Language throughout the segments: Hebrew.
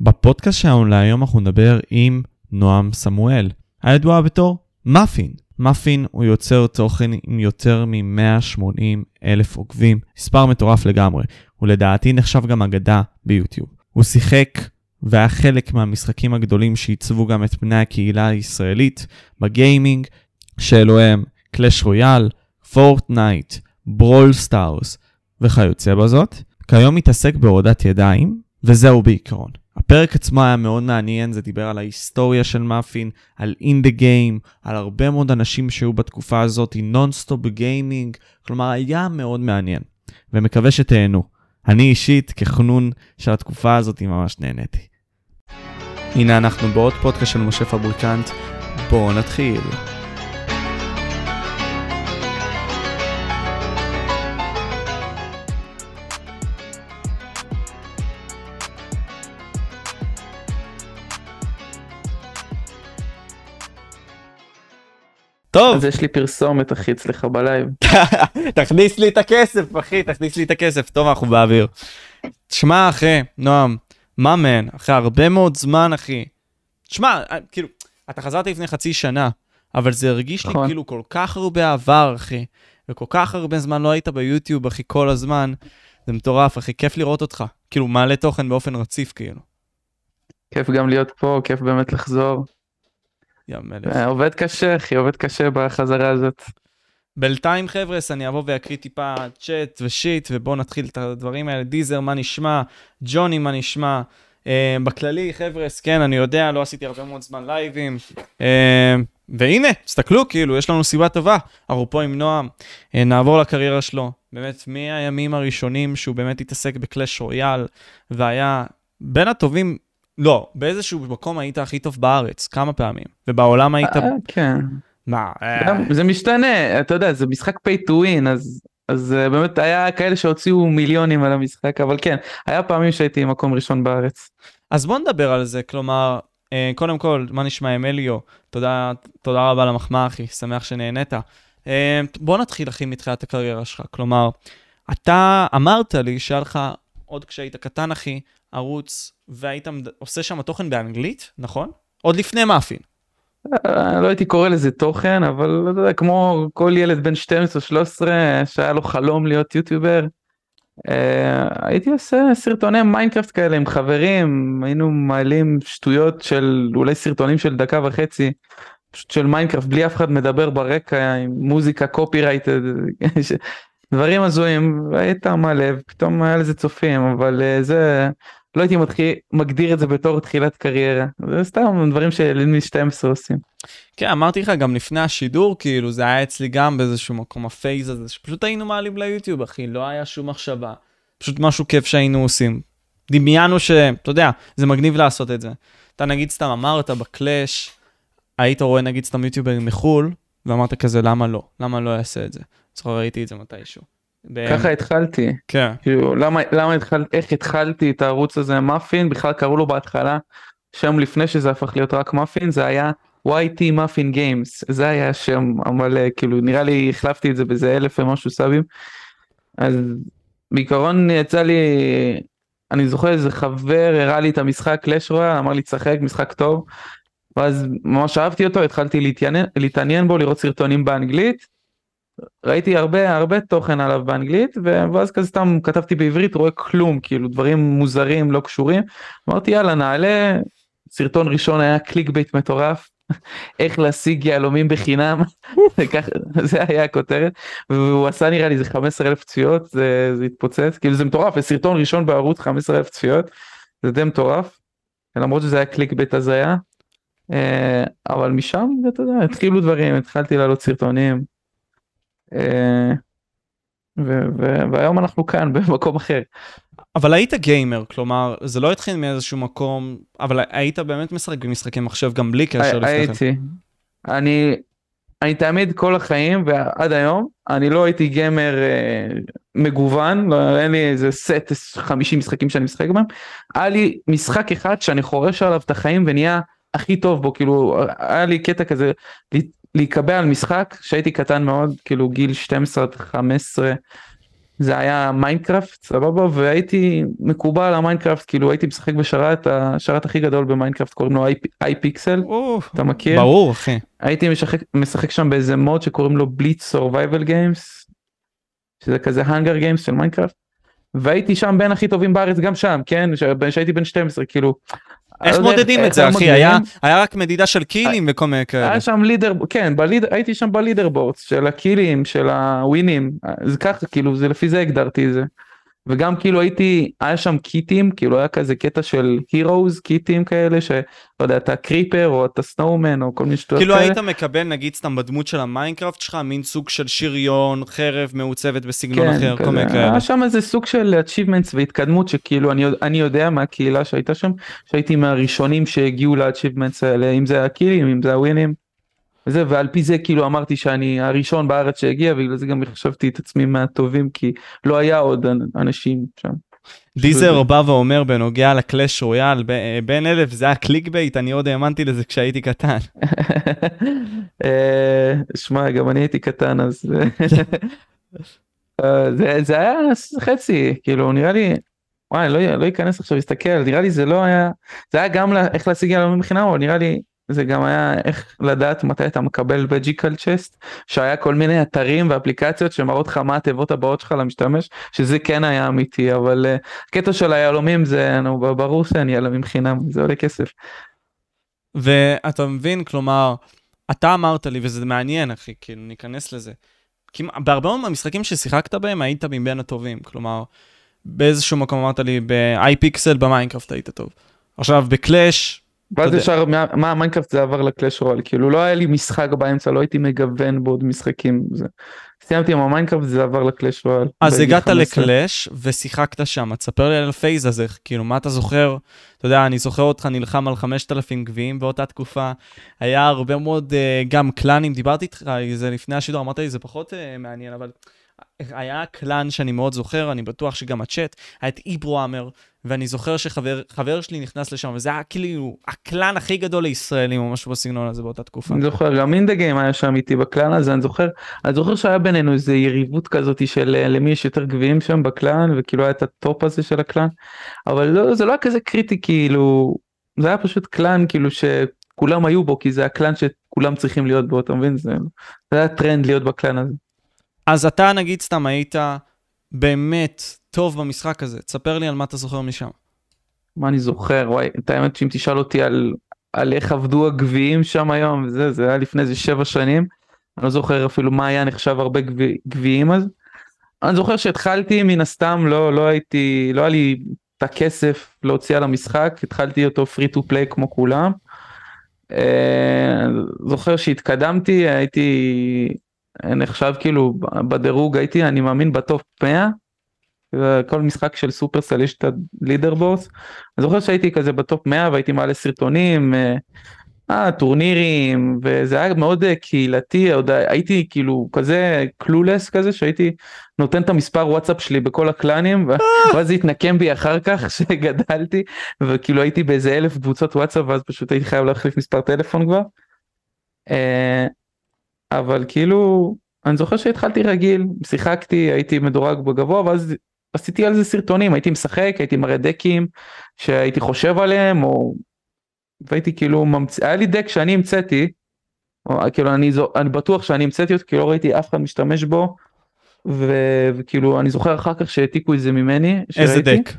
בפודקאסט שלנו להיום אנחנו נדבר עם נועם סמואל, הידוע בתור מאפין. מאפין הוא יוצר תוכן עם יותר מ-180,000 עוקבים, מספר מטורף לגמרי, ולדעתי נחשב גם אגדה ביוטיוב. הוא שיחק והיה חלק מהמשחקים הגדולים שעיצבו גם את פני הקהילה הישראלית בגיימינג, שאלוהם קלאש רויאל, פורטנייט, בראול סטארס וכיוצא בזאת. כיום מתעסק בהורדת ידיים, וזהו בעיקרון. הפרק עצמו היה מאוד מעניין, זה דיבר על ההיסטוריה של מאפין, על אינדה גיים, על הרבה מאוד אנשים שהיו בתקופה הזאת, נונסטופ גיימינג, כלומר היה מאוד מעניין, ומקווה שתהנו. אני אישית כחנון של התקופה הזאת ממש נהניתי. הנה אנחנו בעוד פודקאסט של משה פבריקנט, בואו נתחיל. טוב. אז יש לי פרסומת, אחי, אצלך בלייב. תכניס לי את הכסף, אחי, תכניס לי את הכסף. טוב, אנחנו באוויר. תשמע, אחי, נועם, מה מן? אחרי הרבה מאוד זמן, אחי. תשמע, כאילו, אתה חזרת לפני חצי שנה, אבל זה הרגיש לי כאילו כל כך הרבה עבר, אחי, וכל כך הרבה זמן לא היית ביוטיוב, אחי, כל הזמן. זה מטורף, אחי, כיף לראות אותך. כאילו, מעלה תוכן באופן רציף, כאילו. כיף גם להיות פה, כיף באמת לחזור. עובד קשה, אחי, עובד קשה בחזרה הזאת. בלתיים חבר'ס, אני אבוא ואקריא טיפה צ'אט ושיט, ובואו נתחיל את הדברים האלה. דיזר, מה נשמע? ג'וני, מה נשמע? בכללי, חבר'ס, כן, אני יודע, לא עשיתי הרבה מאוד זמן לייבים. והנה, תסתכלו, כאילו, יש לנו סיבה טובה. אנחנו פה עם נועם. נעבור לקריירה שלו. באמת, מהימים הראשונים שהוא באמת התעסק בקלאש רויאל, והיה בין הטובים, לא, באיזשהו מקום היית הכי טוב בארץ, כמה פעמים, ובעולם היית... כן. מה? זה משתנה, אתה יודע, זה משחק pay to win, אז באמת היה כאלה שהוציאו מיליונים על המשחק, אבל כן, היה פעמים שהייתי מקום ראשון בארץ. אז בוא נדבר על זה, כלומר, קודם כל, מה נשמע עם אליו? תודה רבה למחמאה, אחי, שמח שנהנית. בוא נתחיל, אחי, מתחילת הקריירה שלך, כלומר, אתה אמרת לי שהיה לך, עוד כשהיית קטן, אחי, ערוץ, והיית עושה שם תוכן באנגלית, נכון? עוד לפני מאפין. לא הייתי קורא לזה תוכן, אבל כמו כל ילד בן 12 או 13 שהיה לו חלום להיות יוטיובר, הייתי עושה סרטוני מיינקראפט כאלה עם חברים, היינו מעלים שטויות של אולי סרטונים של דקה וחצי, פשוט של מיינקראפט, בלי אף אחד מדבר ברקע, עם מוזיקה קופירייטד, דברים הזויים, והיית מעלה, פתאום היה לזה צופים, אבל זה... לא הייתי מגדיר את זה בתור תחילת קריירה, זה סתם דברים שילדים 12 עושים. כן, אמרתי לך גם לפני השידור, כאילו זה היה אצלי גם באיזשהו מקום, הפייז הזה, שפשוט היינו מעלים ליוטיוב, אחי, לא היה שום מחשבה, פשוט משהו כיף שהיינו עושים. דמיינו ש, אתה יודע, זה מגניב לעשות את זה. אתה נגיד סתם אמרת בקלאש, היית רואה נגיד סתם יוטיובר מחול, ואמרת כזה למה לא, למה לא יעשה את זה? אז ראיתי את זה מתישהו. ככה התחלתי, כן. כאילו, למה התחלתי, איך התחלתי את הערוץ הזה, מאפין, בכלל קראו לו בהתחלה, שם לפני שזה הפך להיות רק מאפין, זה היה YT Muffin Games, זה היה שם, אבל כאילו נראה לי החלפתי את זה בזה 1000 ומשהו סאבים, אז בעיקרון יצא לי, אני זוכר איזה חבר הראה לי את המשחק קלאש רויאל, אמר לי תשחק, משחק טוב, ואז ממש אהבתי אותו, התחלתי להתעניין בו, לראות סרטונים באנגלית, ראיתי הרבה תוכן עליו באנגלית, ואז כזה סתם כתבתי בעברית, רואה כלום, כאילו דברים מוזרים, לא קשורים, אמרתי יאללה נעלה, סרטון ראשון היה קליק בית מטורף, איך להשיג יהלומים בחינם, זה היה הכותרת, והוא עשה נראה לי זה 15,000 צפיות, זה התפוצץ, כאילו זה מטורף, סרטון ראשון בערוץ 15,000 צפיות, זה די מטורף, למרות שזה היה קליק בית הזיה, אבל משם, אתה יודע, התחילו דברים, התחלתי לעלות סרטונים, והיום אנחנו כאן במקום אחר. אבל היית גיימר, כלומר זה לא התחיל מאיזשהו מקום, אבל היית באמת משחק במשחקי מחשב גם בלי קשר? הייתי, אני תמיד כל החיים ועד היום אני לא הייתי גיימר מגוון, אין לי איזה סט 50 משחקים שאני משחק בהם, היה לי משחק אחד שאני חורש עליו את החיים ונהיה הכי טוב בו, כאילו היה לי קטע כזה להתקבל על משחק שהייתי קטן מאוד, כאילו גיל 12-15, זה היה מיינקראפט, סבבה, והייתי מקובל על המיינקראפט, כאילו הייתי משחק בשרת, השרת הכי גדול במיינקראפט, קוראים לו איי פיקסל, אתה מכיר? ברור, אחי. הייתי משחק שם באיזה מוד שקוראים לו בליץ סורווייבל גיימס, שזה כזה הנגר גיימס של מיינקראפט, והייתי שם בין הכי טובים בארץ, גם שם, כן, שהייתי בן 12, כאילו... איך מודדים את זה, אחי? היה רק מדידה של קילים וכל מיני כאלה. היה שם לידר, כן, הייתי שם בלידר בורדס, של הקילים, של הווינים, זה ככה, כאילו, זה לפי זה הגדרתי את זה. וגם כאילו הייתי, היה שם קיטים, כאילו היה כזה קטע של הירוז, קיטים כאלה, שלא יודע, אתה קריפר, או אתה סנאומן, או כל מיני שטויות כאלה. כאילו היית מקבל, נגיד, סתם בדמות של המיינקראפט שלך, מין סוג של שריון, חרב מעוצבת בסגנון אחר, כל מיני כאלה. היה שם איזה סוג של achievements והתקדמות, שכאילו אני יודע מהקהילה שהייתה שם, שהייתי מהראשונים שהגיעו ל-achievements האלה, אם זה הקילים, אם זה הווינים, וזה, ועל פי זה כאילו אמרתי שאני הראשון בארץ שהגיע, ובגלל זה גם חשבתי את עצמי מהטובים, כי לא היה עוד אנשים שם. דיזר בא ואומר בנוגע לקלאש רויאל, בין 1000 זה היה קליק בייט, אני עוד האמנתי לזה כשהייתי קטן. שמע, גם אני הייתי קטן, אז... זה היה חצי, כאילו, נראה לי... וואי, לא ייכנס עכשיו, הסתכל, נראה לי זה לא היה... זה היה גם איך להשיג על המבחינה, אבל נראה לי... זה גם היה איך לדעת מתי אתה מקבל בג'יקל צ'סט, שהיה כל מיני אתרים ואפליקציות שמראות לך מה התיבות הבאות שלך למשתמש, שזה כן היה אמיתי, אבל הקטע של היהלומים זה, ברור שאין יהלומים חינם, זה עולה כסף. ואתה מבין, כלומר, אתה אמרת לי, וזה מעניין אחי, כאילו ניכנס לזה, כי בהרבה מהמשחקים ששיחקת בהם היית מבין הטובים, כלומר, באיזשהו מקום אמרת לי, ב-iPixel במיינקראפט היית טוב. עכשיו בקלאש, ואז ישר, מה המיינקראפט זה עבר לקלאש רויאל, כאילו לא היה לי משחק באמצע, לא הייתי מגוון בעוד משחקים, סיימתי עם המיינקראפט זה עבר לקלאש רויאל. אז הגעת לקלאש ושיחקת שם, תספר לי על הפייז הזה, כאילו מה אתה זוכר, אתה יודע, אני זוכר אותך נלחם על 5,000 גביעים באותה תקופה, היה הרבה מאוד גם קלנים, דיברתי איתך, זה לפני השידור, אמרת לי זה פחות מעניין, אבל... היה קלן שאני מאוד זוכר, אני בטוח שגם הצ'אט, היה את איברו אמר, ואני זוכר שחבר שלי נכנס לשם, וזה היה כאילו הקלן הכי גדול לישראלים, או משהו בסגנון הזה באותה תקופה. אני זוכר, גם אינדה גיים היה שם איתי בקלן הזה, אני זוכר שהיה בינינו איזו יריבות כזאת של למי יש יותר גביעים שם בקלן, וכאילו היה את הטופ הזה של הקלן, אבל לא, זה לא היה כזה קריטי, כאילו, זה היה פשוט קלן כאילו שכולם היו בו, כי זה הקלן שכולם צריכים להיות בו, אתה מבין? זה היה טרנד להיות בקלן הזה. אז אתה נגיד סתם היית באמת טוב במשחק הזה, תספר לי על מה אתה זוכר משם. מה אני זוכר, וואי, את האמת שאם תשאל אותי על איך עבדו הגביעים שם היום, וזה, זה היה לפני איזה 7 שנים, אני לא זוכר אפילו מה היה נחשב הרבה גביעים אז, אני זוכר שהתחלתי מן הסתם, לא היה לי את הכסף להוציא על המשחק, התחלתי אותו free to play כמו כולם, זוכר שהתקדמתי, הייתי... נחשב כאילו בדירוג הייתי, אני מאמין בטופ 100, כל משחק של סופרסל יש את הלידר בורס, אני זוכר שהייתי כזה בטופ 100 והייתי מעלה סרטונים, טורנירים, וזה היה מאוד קהילתי, הייתי כאילו כזה קלולס כזה, שהייתי נותן את המספר וואטסאפ שלי בכל הקלנים, ואז התנקם בי אחר כך שגדלתי, וכאילו הייתי באיזה 1000 קבוצות וואטסאפ, ואז פשוט הייתי חייב להחליף מספר טלפון כבר, אבל כאילו, אני זוכר שהתחלתי רגיל, שיחקתי, הייתי מדורג בגבוה, ואז עשיתי על זה סרטונים, הייתי משחק, הייתי מראה דקים, שהייתי חושב עליהם, והייתי כאילו, היה לי דק שאני המצאתי, כאילו אני בטוח שאני המצאתי אותו, כאילו לא ראיתי אף אחד משתמש בו, וכאילו אני זוכר אחר כך שהעתיקו את זה ממני, איזה דק?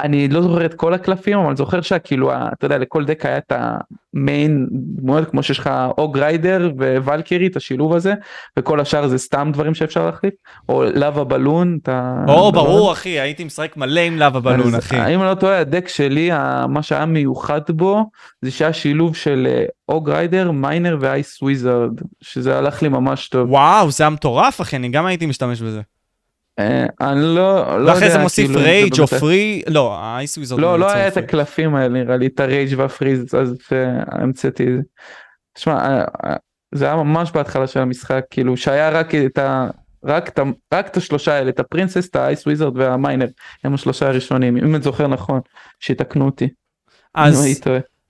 אני לא זוכר את כל הקלפים, אבל אני זוכר שכאילו, אתה יודע, לכל דק היה את המיין דמויות, כמו שיש לך אוג ריידר ווולקרי, את השילוב הזה, וכל השאר זה סתם דברים שאפשר להחליף, או לבה בלון, ברור אחי, הייתי משחק מלא עם לבה בלון אחי. אם אני לא טועה, הדק שלי, מה שהיה מיוחד בו, זה שהיה שילוב של אוג ריידר, מיינר ואייס וויזרד, שזה הלך לי ממש טוב. וואו, זה היה מטורף אחי, אני גם הייתי משתמש בזה. אני לא ואחרי זה מוסיף רייג' או פרי, לא, לא היה את הקלפים האלה, נראה לי, את הרייג' והפריז, אז המצאתי את זה. תשמע, זה היה ממש בהתחלה של המשחק, כאילו שהיה רק את השלושה האלה, את הפרינסס, את האייס וויזרד והמיינר, הם השלושה הראשונים, אם את זוכר נכון, שיתקנו אותי.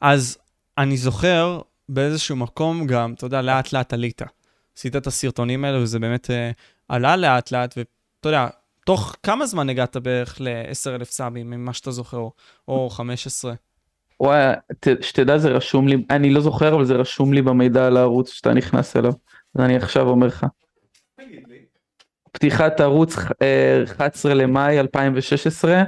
אז אני זוכר באיזשהו מקום גם, אתה יודע, לאט לאט עלית, עשית את הסרטונים האלה, וזה באמת עלה לאט לאט, אתה יודע, תוך כמה זמן הגעת בערך ל-10,000 סאבים, ממה שאתה זוכר, או 15? וואי, שתדע, זה רשום לי, אני לא זוכר, אבל זה רשום לי במידע על הערוץ שאתה נכנס אליו. אז אני עכשיו אומר לך. תגיד לי. פתיחת ערוץ 11 למאי 2016,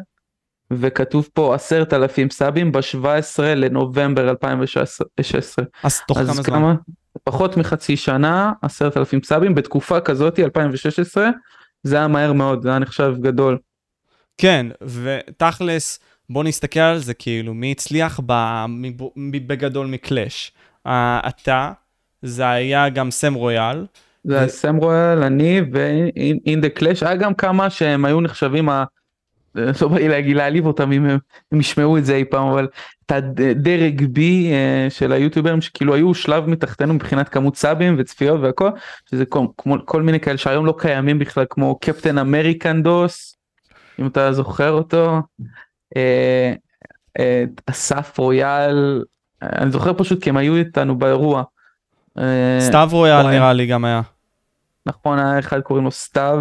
וכתוב פה 10,000 סאבים ב-17 לנובמבר 2016. אז תוך כמה זמן? פחות מחצי שנה, 10,000 סאבים, בתקופה כזאת, 2016, זה היה מהר מאוד, זה היה נחשב גדול. כן, ותכלס, בוא נסתכל על זה, כאילו, מי הצליח בגדול מקלאש? אתה, זה היה גם סם רויאל. זה היה סם רויאל, אני, ואינדה קלאש, היה גם כמה שהם היו נחשבים, לא בא לי להגיד להעליב אותם אם הם ישמעו את זה אי פעם, אבל את הדרג בי של היוטיוברים, שכאילו היו שלב מתחתנו מבחינת כמות סאבים וצפיות והכל, שזה כל מיני כאלה שהיום לא קיימים בכלל, כמו קפטן אמריקן דוס, אם אתה זוכר אותו, אסאפ רויאל, אני זוכר פשוט כי הם היו איתנו באירוע. סטאב רויאל נראה לי גם היה. נכון, היה אחד קוראים לו סטאב.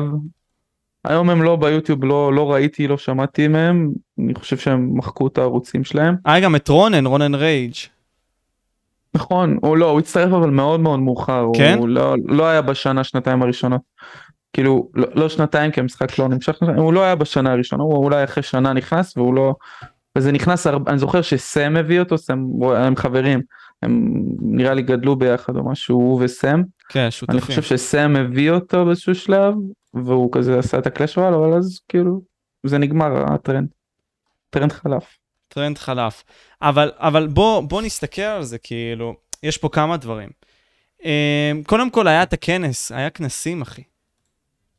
היום הם לא ביוטיוב, לא ראיתי, לא שמעתי מהם, אני חושב שהם מחקו את הערוצים שלהם. היה גם את רונן, רונן רייג'. נכון, הוא לא, הוא הצטרף אבל מאוד מאוד מאוחר, כן? הוא לא היה בשנה, שנתיים הראשונות. כאילו, לא שנתיים, כי המשחק לא נמשך, הוא לא היה בשנה הראשונה, הוא אולי אחרי שנה נכנס, והוא לא... וזה נכנס, אני זוכר שסם הביא אותו, הם חברים, הם נראה לי גדלו ביחד או משהו, הוא וסם. כן, שותפים. אני חושב שסם הביא אותו באיזשהו שלב, והוא כזה עשה את הקלאש רויאל, אבל אז כאילו, זה נגמר הטרנד. טרנד חלף. טרנד חלף. אבל בוא נסתכל על זה, כאילו, יש פה כמה דברים. קודם כל היה את הכנס, היה כנסים, אחי.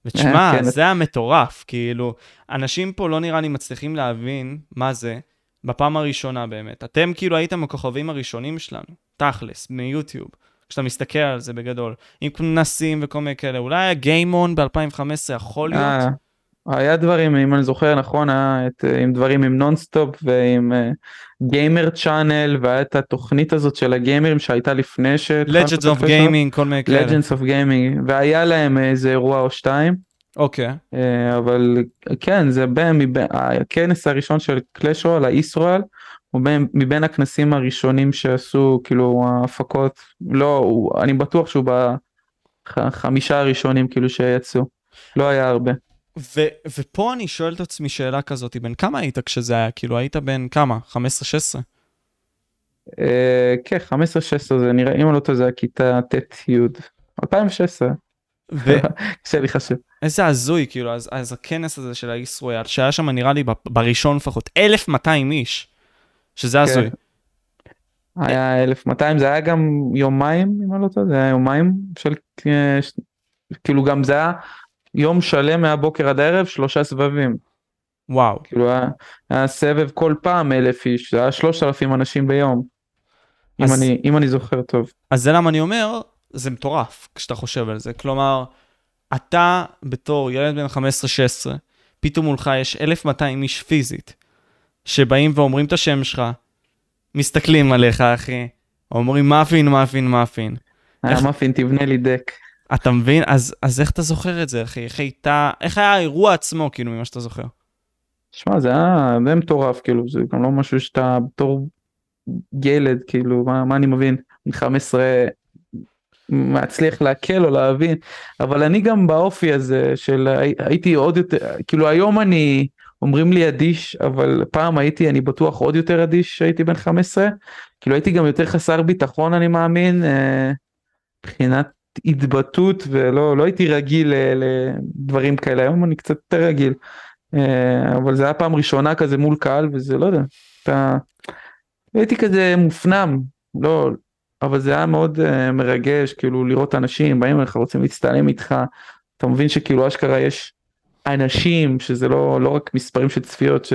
ותשמע, זה היה מטורף, כאילו, אנשים פה לא נראה לי מצליחים להבין מה זה, בפעם הראשונה באמת. אתם כאילו הייתם הכוכבים הראשונים שלנו, תכלס, מיוטיוב. כשאתה מסתכל על זה בגדול, עם כנסים וכל מיני כאלה, אולי היה גיימון ב-2015, יכול להיות? היה דברים, אם אני זוכר נכון, היה עם דברים עם נונסטופ, ועם גיימר צ'אנל, והיה את התוכנית הזאת של הגיימרים, שהייתה לפני ש... Legends of Gaming, כל מיני כאלה. Legends of Gaming, והיה להם איזה אירוע או שתיים. אוקיי. אבל כן, זה הכנס הראשון של קלאש רויאל, האיס רויאל, מבין הכנסים הראשונים שעשו, כאילו, ההפקות, לא, אני בטוח שהוא בחמישה הראשונים, כאילו, שיצאו. לא היה הרבה. ופה אני שואל את עצמי שאלה כזאת, בין כמה היית כשזה היה? כאילו, היית בין כמה? 15-16? כן, 15-16, זה נראה, אם לא זה הכיתה תת-יוד. 2016. קשה לי חשוב. איזה הזוי, כאילו, אז הכנס הזה של האיס רויאל, שהיה שם נראה לי בראשון לפחות, 1,200 איש. שזה עשוי. היה 1,200, זה היה גם יומיים, אם אני לא יודע, זה היה יומיים, כאילו גם זה היה יום שלם מהבוקר עד הערב, 3 סבבים. וואו. כאילו היה סבב כל פעם 1,000 איש, זה היה 3,000 אנשים ביום, אם אני זוכר טוב. אז זה למה אני אומר, זה מטורף, כשאתה חושב על זה. כלומר, אתה בתור ילד בן 15-16, פתאום מולך יש 1,200 איש פיזית, שבאים ואומרים את השם שלך, מסתכלים עליך, אחי, אומרים מאפין, מאפין, מאפין. מאפין, תבנה לי דק. אתה מבין? אז איך אתה זוכר את זה, אחי? איך היה האירוע עצמו, כאילו, ממה שאתה זוכר? תשמע, זה היה מטורף, כאילו, זה גם לא משהו שאתה בתור ילד, כאילו, מה אני מבין? 15, מצליח להקל או להבין, אבל אני גם באופי הזה, של הייתי עוד יותר, כאילו, היום אני... אומרים לי אדיש, אבל פעם הייתי, אני בטוח עוד יותר אדיש שהייתי בן 15, כאילו הייתי גם יותר חסר ביטחון, אני מאמין, מבחינת התבטאות, ולא הייתי רגיל לדברים כאלה, היום אני קצת יותר רגיל, אבל זה היה פעם ראשונה כזה מול קהל, וזה לא יודע, הייתי כזה מופנם, לא, אבל זה היה מאוד מרגש, כאילו לראות אנשים, באים לך, רוצים להצטלם איתך, אתה מבין שכאילו אשכרה יש, אנשים, שזה לא רק מספרים של צפיות,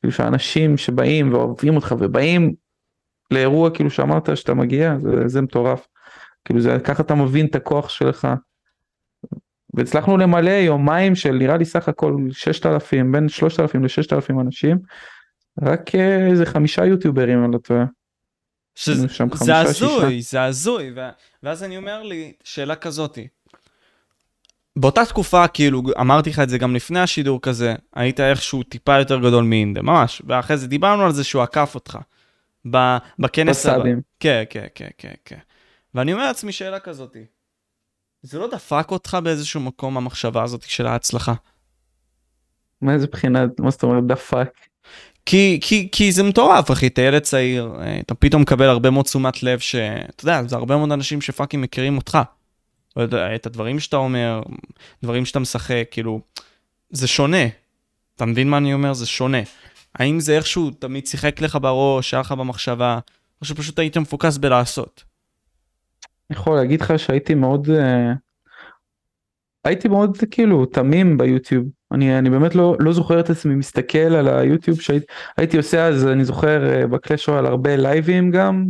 כאילו שאנשים שבאים ואוהבים אותך ובאים לאירוע כאילו שאמרת שאתה מגיע, זה מטורף. כאילו זה, ככה אתה מבין את הכוח שלך. והצלחנו למלא יומיים של נראה לי סך הכל 6,000, בין 3,000 ל-6,000 אנשים, רק איזה 5 יוטיוברים, אני לא טועה. זה הזוי, ואז אני אומר לי, שאלה כזאתי, באותה תקופה, כאילו, אמרתי לך את זה גם לפני השידור כזה, היית איכשהו טיפה יותר גדול מאינדה, ממש. ואחרי זה דיברנו על זה שהוא עקף אותך. בכנס הבא. כן, כן, כן, כן, כן. ואני אומר לעצמי שאלה כזאת, זה לא דפק אותך באיזשהו מקום המחשבה הזאת של ההצלחה? מה זה בחינת, מה זאת אומרת, דפק? כי זה מטורף, אחי, אתה ילד צעיר, אתה פתאום מקבל הרבה מאוד תשומת לב אתה יודע, זה הרבה מאוד אנשים שפאקים מכירים אותך. את הדברים שאתה אומר, דברים שאתה משחק, כאילו, זה שונה. אתה מבין מה אני אומר? זה שונה. האם זה איכשהו תמיד שיחק לך בראש, שהיה לך במחשבה, או שפשוט היית מפוקס בלעשות? אני יכול להגיד לך שהייתי מאוד, כאילו, תמים ביוטיוב. אני באמת לא זוכר את עצמי מסתכל על היוטיוב שהייתי עושה אז, אני זוכר בקלאש רויאל הרבה לייבים גם,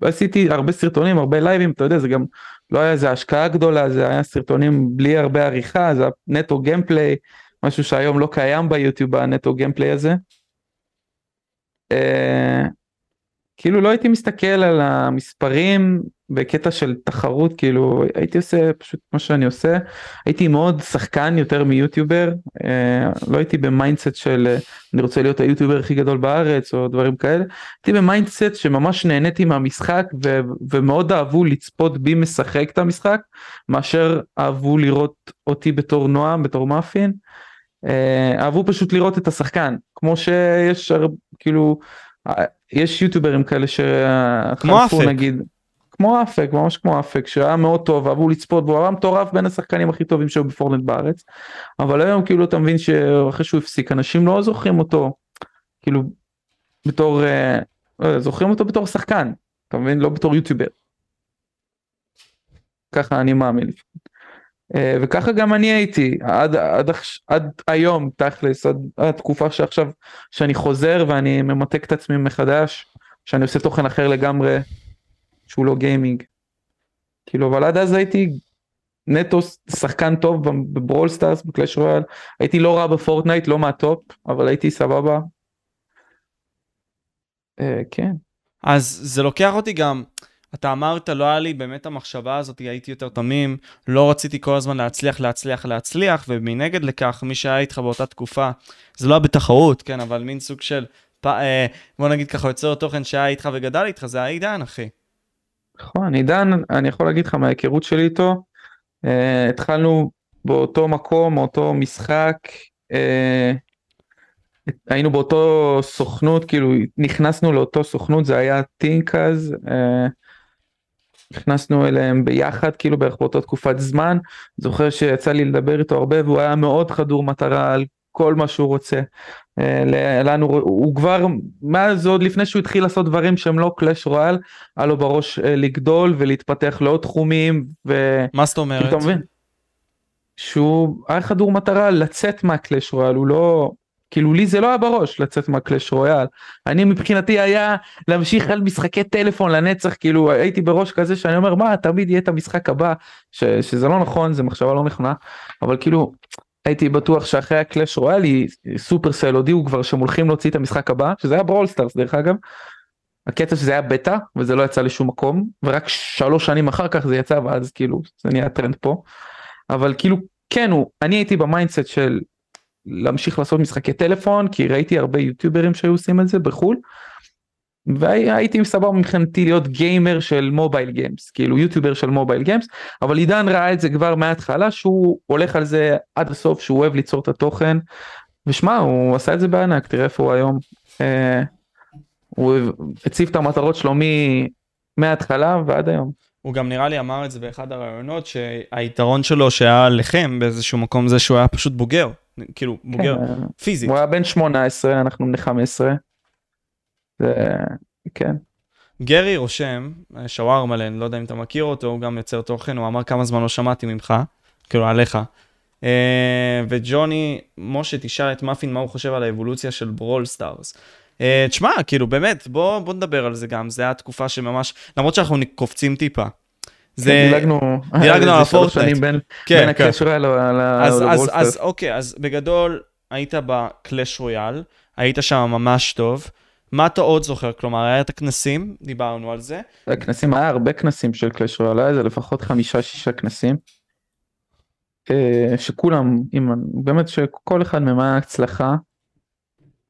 עשיתי הרבה סרטונים, הרבה לייבים, אתה יודע, זה גם לא היה איזו השקעה גדולה, זה היה סרטונים בלי הרבה עריכה, זה נטו גיימפליי, משהו שהיום לא קיים ביוטיוב, הנטו גיימפליי הזה. כאילו לא הייתי מסתכל על המספרים בקטע של תחרות, כאילו הייתי עושה פשוט מה שאני עושה, הייתי מאוד שחקן יותר מיוטיובר, לא הייתי במיינדסט של אני רוצה להיות היוטיובר הכי גדול בארץ או דברים כאלה, הייתי במיינדסט שממש נהניתי מהמשחק ומאוד אהבו לצפות בי משחק את המשחק, מאשר אהבו לראות אותי בתור נועם, בתור מאפין, אהבו פשוט לראות את השחקן, כמו שיש כאילו, יש יוטיוברים כאלה שחלפו נגיד, כמו אפק, ממש כמו אפק, שהיה מאוד טוב, אהבו לצפות בו, הוא היה מטורף בין השחקנים הכי טובים שהיו בפורטנייט בארץ, אבל היום כאילו אתה מבין שאחרי שהוא הפסיק, אנשים לא זוכרים אותו, כאילו, בתור, זוכרים אותו בתור שחקן, אתה מבין? לא בתור יוטיובר. ככה אני מאמין. וככה גם אני הייתי, עד היום, תכלס, עד התקופה שעכשיו, שאני חוזר ואני ממתק את עצמי מחדש, שאני עושה תוכן אחר לגמרי, שהוא לא גיימינג. כאילו, אבל עד אז הייתי נטו שחקן טוב בבראול סטארס, בקלאש רויאל, הייתי לא רע בפורטנייט, לא מהטופ, אבל הייתי סבבה. כן. אז זה לוקח אותי גם, אתה אמרת, לא היה לי באמת המחשבה הזאת, הייתי יותר תמים, לא רציתי כל הזמן להצליח, ומנגד לכך, מי שהיה איתך באותה תקופה, זה לא היה בתחרות, כן, אבל מין סוג של, בוא נגיד ככה, יוצר תוכן שהיה איתך וגדל איתך, זה היה עידן, אחי. נכון, עידן, אני יכול להגיד לך מההיכרות שלי איתו, התחלנו באותו מקום, אותו משחק, היינו באותו סוכנות, כאילו נכנסנו לאותו סוכנות, זה היה טינקאז, נכנסנו אליהם ביחד, כאילו בערך באותה תקופת זמן, זוכר שיצא לי לדבר איתו הרבה, והוא היה מאוד חדור מטרה על כל מה שהוא רוצה, לנו, הוא כבר, מאז עוד לפני שהוא התחיל לעשות דברים שהם לא קלאש רויאל, היה לו בראש לגדול ולהתפתח לעוד תחומים, מה זאת אומרת? אתה מבין? שהוא היה חדור מטרה לצאת מהקלאש רויאל, הוא לא, כאילו לי זה לא היה בראש לצאת מהקלאש רויאל, אני מבחינתי היה להמשיך על משחקי טלפון לנצח, כאילו הייתי בראש כזה שאני אומר מה, תמיד יהיה את המשחק הבא, שזה לא נכון, זה מחשבה לא נכונה, אבל כאילו, הייתי בטוח שאחרי הקלאש רויאל סופרסל הודיעו כבר שהם הולכים להוציא את המשחק הבא, שזה היה בראול סטארס דרך אגב, הקטע שזה היה בטא וזה לא יצא לשום מקום, ורק 3 שנים אחר כך זה יצא, ואז כאילו זה נהיה טרנד פה, אבל כאילו כן, אני הייתי במיינדסט של להמשיך לעשות משחקי טלפון, כי ראיתי הרבה יוטיוברים שהיו עושים את זה בחול, והייתי סבבה מבחינתי להיות גיימר של מובייל גיימס, כאילו יוטיובר של מובייל גיימס, אבל עידן ראה את זה כבר מההתחלה, שהוא הולך על זה עד הסוף, שהוא אוהב ליצור את התוכן, ושמע, הוא עשה את זה בענק, תראה איפה הוא היום, הוא הציב את המטרות שלו מההתחלה ועד היום. הוא גם נראה לי אמר את זה באחד הרעיונות, שהיתרון שלו שהיה לכם באיזשהו מקום זה שהוא היה פשוט בוגר, כאילו בוגר פיזית. הוא היה בן 18, אנחנו בני 15. כן. גרי רושם, שוואר מלן, לא יודע אם אתה מכיר אותו, הוא גם יוצר תוכן, הוא אמר כמה זמן לא שמעתי ממך, כאילו עליך. וג'וני, משה תשאל את מאפין מה הוא חושב על האבולוציה של בראול סטארס. תשמע, כאילו באמת, בוא נדבר על זה גם, זה היה תקופה שממש, למרות שאנחנו קופצים טיפה. דילגנו על הפורטנייט. בין הקלאש רויאל לבראול סטארס. אז אוקיי, אז בגדול, היית בקלאש רויאל, היית שם ממש טוב, מה אתה עוד זוכר? כלומר, היה את הכנסים, דיברנו על זה. הכנסים, היה הרבה כנסים של קלאש רויאל, זה לפחות 5-6 כנסים. שכולם, באמת שכל אחד ממה הצלחה,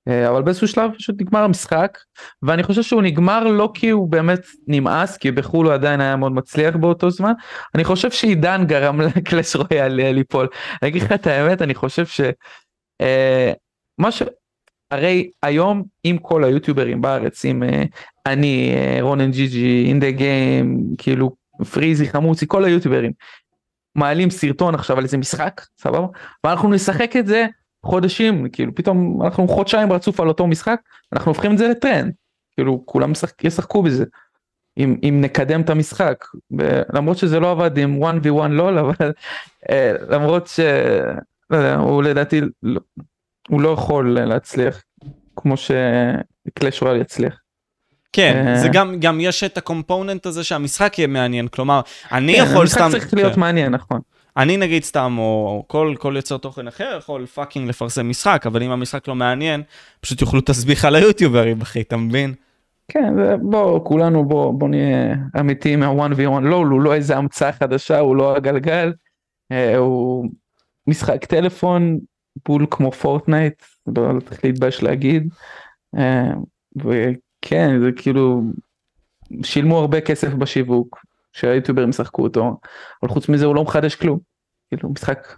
אבל באיזשהו שלב פשוט נגמר המשחק, ואני חושב שהוא נגמר לא כי הוא באמת נמאס, כי בחול הוא עדיין היה מאוד מצליח באותו זמן, אני חושב שעידן גרם לקלאש רויאל ליפול, אני אגיד לך את האמת, אני חושב ש... הרי היום עם כל היוטיוברים בארץ, עם אני, רונן ג'יג'י, אינדה גיים, כאילו פריזי, חמוצי, כל היוטיוברים, מעלים סרטון עכשיו על איזה משחק, סבבה? ואנחנו נשחק את זה חודשים, כאילו פתאום אנחנו חודשיים רצוף על אותו משחק, אנחנו הופכים את זה לטרנד, כאילו כולם ישחקו בזה, אם נקדם את המשחק, למרות שזה לא עבד עם 1v1 לול, אבל למרות ש... לא יודע, הוא לדעתי... הוא לא יכול להצליח, כמו שקלאש רויאל יצליח. כן, זה גם יש את הקומפוננט הזה שהמשחק יהיה מעניין, כלומר, אני יכול סתם... המשחק צריך להיות מעניין, נכון. אני נגיד סתם, או כל יוצר תוכן אחר, יכול פאקינג לפרסם משחק, אבל אם המשחק לא מעניין, פשוט יוכלו תסביך על היוטיוברים, אחי, אתה מבין? כן, בואו, כולנו בואו נהיה אמיתיים מה-1v1, לא, הוא לא איזה המצאה חדשה, הוא לא הגלגל, הוא משחק טלפון, בול כמו פורטנייט, לא צריך להתבש להגיד, וכן, זה כאילו, שילמו הרבה כסף בשיווק, שהיוטיוברים שחקו אותו, אבל חוץ מזה הוא לא מחדש כלום, כאילו משחק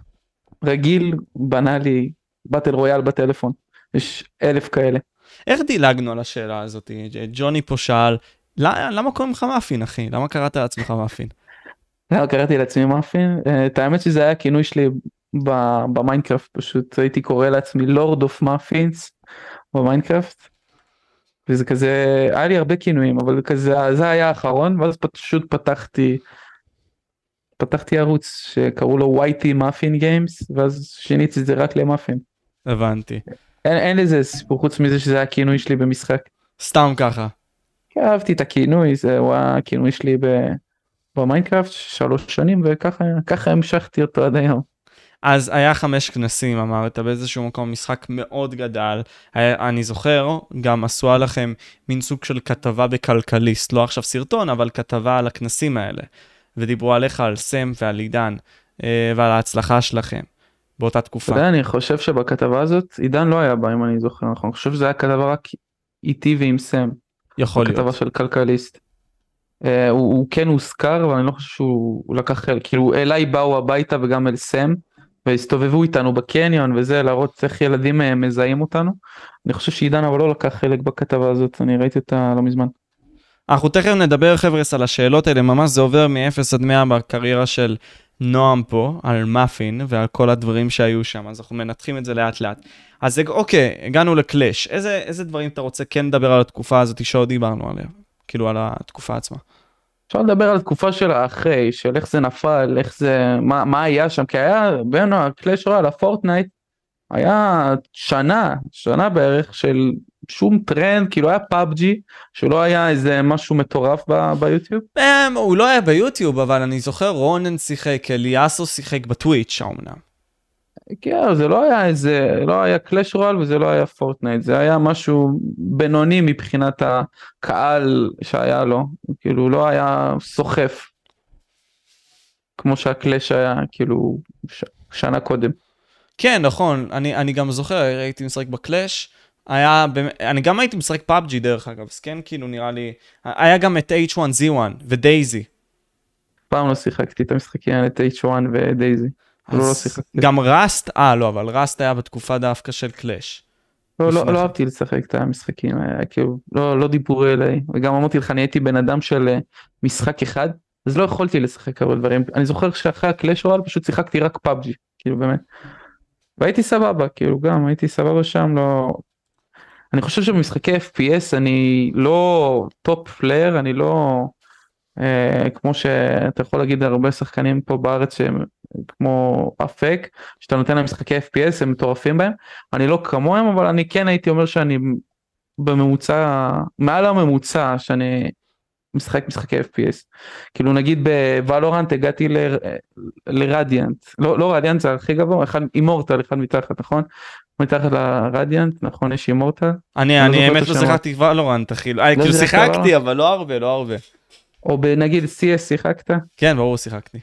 רגיל, בנאלי, באטל רויאל בטלפון, יש 1,000 כאלה. איך דילגנו על השאלה הזאת? ג'וני פה שאל, למה קוראים לך מאפין אחי? למה קראת לעצמך מאפין? למה קראתי לעצמי מאפין? את האמת שזה היה הכינוי שלי, במיינקראפט פשוט הייתי קורא לעצמי לורד אוף מאפינס במיינקראפט וזה כזה היה לי הרבה כינויים אבל כזה זה היה האחרון ואז פשוט פתחתי ערוץ שקראו לו YT מאפין גיימס ואז שיניתי את זה רק למאפין. הבנתי. אין לזה סיפור חוץ מזה שזה היה הכינוי שלי במשחק. סתם ככה. אהבתי את הכינוי זה היה הכינוי שלי במיינקראפט 3 שנים וככה המשכתי אותו עד היום. אז היה 5 כנסים, אמרת, באיזשהו מקום משחק מאוד גדל. אני זוכר, גם עשו לכם מין סוג של כתבה בכלכליסט, לא עכשיו סרטון, אבל כתבה על הכנסים האלה. ודיברו עליך, על סם ועל עידן, ועל ההצלחה שלכם באותה תקופה. אתה יודע, אני חושב שבכתבה הזאת, עידן לא היה בה, אם אני זוכר, נכון. אני חושב שזה היה כתבה רק איתי ועם סם. יכול להיות. כתבה של כלכליסט. הוא כן הוזכר, אבל אני לא חושב שהוא לקח חלק. כאילו, אליי באו הביתה וגם אל סם. והסתובבו איתנו בקניון וזה, להראות איך ילדים מזהים אותנו. אני חושב שעידן אבל לא לקח חלק בכתבה הזאת, אני ראיתי אותה לא מזמן. אנחנו תכף נדבר חבר'ס על השאלות האלה, ממש זה עובר מ-0 עד 100 בקריירה של נועם פה, על מאפין ועל כל הדברים שהיו שם, אז אנחנו מנתחים את זה לאט לאט. אז אוקיי, הגענו לקלאש, איזה דברים אתה רוצה כן לדבר על התקופה הזאת שעוד דיברנו עליה, כאילו על התקופה עצמה? אפשר לדבר על התקופה של האחרי, של איך זה נפל, איך זה, מה היה שם, כי היה בין הקלאש רויאל לפורטנייט, היה שנה בערך של שום טרנד, כאילו היה פאבג'י, שלא היה איזה משהו מטורף ביוטיוב. הוא לא היה ביוטיוב, אבל אני זוכר רונן שיחק, אליאסו שיחק בטוויץ' האומנם. כן, זה לא היה איזה, לא היה קלאש רויאל וזה לא היה פורטנייט, זה היה משהו בינוני מבחינת הקהל שהיה לו, כאילו לא היה סוחף, כמו שהקלאש היה כאילו שנה קודם. כן, נכון, אני גם זוכר, הייתי משחק בקלאש, אני גם הייתי משחק פאבג'י דרך אגב, אז כן, כאילו נראה לי, היה גם את H1Z1 ודייזי. פעם לא שיחקתי את המשחקים על את H1 ודייזי. גם ראסט, לא, אבל ראסט היה בתקופה דווקא של קלאש. לא אהבתי לשחק את המשחקים, לא דיבורי אליי, וגם אמרתי לך, אני הייתי בן אדם של משחק אחד, אז לא יכולתי לשחק הרבה דברים, אני זוכר שאחרי הקלאש רויאל פשוט שיחקתי רק פאבג'י, כאילו באמת, והייתי סבבה, כאילו גם הייתי סבבה שם, לא, אני חושב שבמשחקי FPS אני לא טופ פלייר, אני לא, כמו שאתה יכול להגיד הרבה שחקנים פה בארץ שהם, כמו אפק, שאתה נותן להם משחקי FPS, הם מטורפים בהם, אני לא כמוהם, אבל אני כן הייתי אומר שאני בממוצע, מעל הממוצע שאני משחק משחקי FPS, כאילו נגיד בוולורנט הגעתי לרדיאנט, לא רדיאנט זה הכי גבוה, אימורטל, אחד מתחת, נכון? מתחת לרדיאנט, נכון? יש אימורטל? אני האמת לא שיחקתי וולורנט, כאילו שיחקתי, אבל לא הרבה. או בנגיד CS שיחקת? כן, ברור שיחקתי.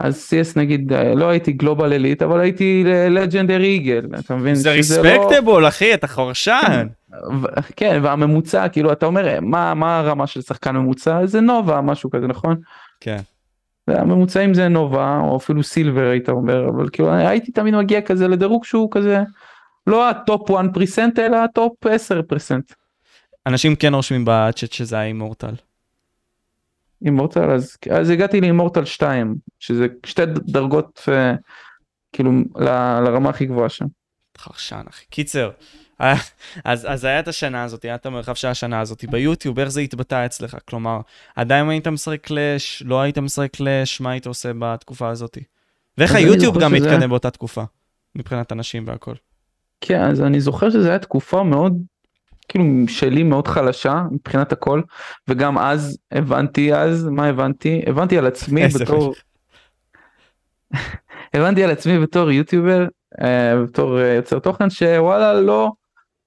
אז CS נגיד, לא הייתי גלובל אלית, אבל הייתי לג'נדר איגל, אתה מבין? זה ריספקטבול, אחי, אתה חורשן. כן, והממוצע, כאילו, אתה אומר, מה הרמה של שחקן ממוצע? זה נובה, משהו כזה, נכון? כן. הממוצעים זה נובה, או אפילו סילבר, היית אומר, אבל כאילו, הייתי תמיד מגיע כזה לדירוג שהוא כזה, לא הטופ 1 פריסנט, אלא הטופ 10 פריסנט. אנשים כן רושמים בצ'אט שזה היה אימורטל. אימורטל, אז הגעתי לאימורטל 2, שזה שתי דרגות, כאילו, לרמה הכי גבוהה שם. חרשן, אחי. קיצר, אז היה את השנה הזאת, היה את המרחב של השנה הזאת, ביוטיוב, איך זה התבטא אצלך? כלומר, עדיין היית משחק קלאש, לא היית משחק קלאש, מה היית עושה בתקופה הזאת? ואיך היוטיוב גם התקדם באותה תקופה, מבחינת אנשים והכל? כן, אז אני זוכר שזו הייתה תקופה מאוד, כאילו שלי מאוד חלשה, מבחינת הכל, וגם אז הבנתי, אז מה הבנתי? הבנתי על עצמי בתור... הבנתי על עצמי בתור יוטיובר, בתור יוצר תוכן, שוואלה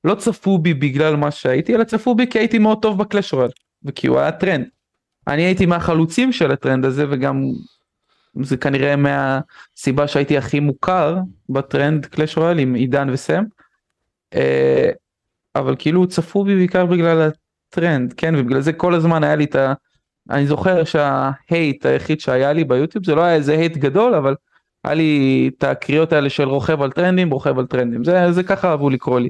לא צפו בי בגלל מה שהייתי, אלא צפו בי כי הייתי מאוד טוב בקלאש רויאל, וכי הוא היה טרנד. אני הייתי מהחלוצים של הטרנד הזה, וגם זה כנראה מהסיבה שהייתי הכי מוכר בטרנד קלאש רויאל עם עידן וסם, אבל כאילו צפו בי בעיקר בגלל הטרנד, כן, ובגלל זה כל הזמן היה לי את ה... אני זוכר שההייט היחיד שהיה לי ביוטיוב, זה לא היה איזה הייט גדול, אבל היה לי את הקריאות האלה של רוכב על טרנדים, רוכב על טרנדים, זה ככה אהבו לקרוא לי.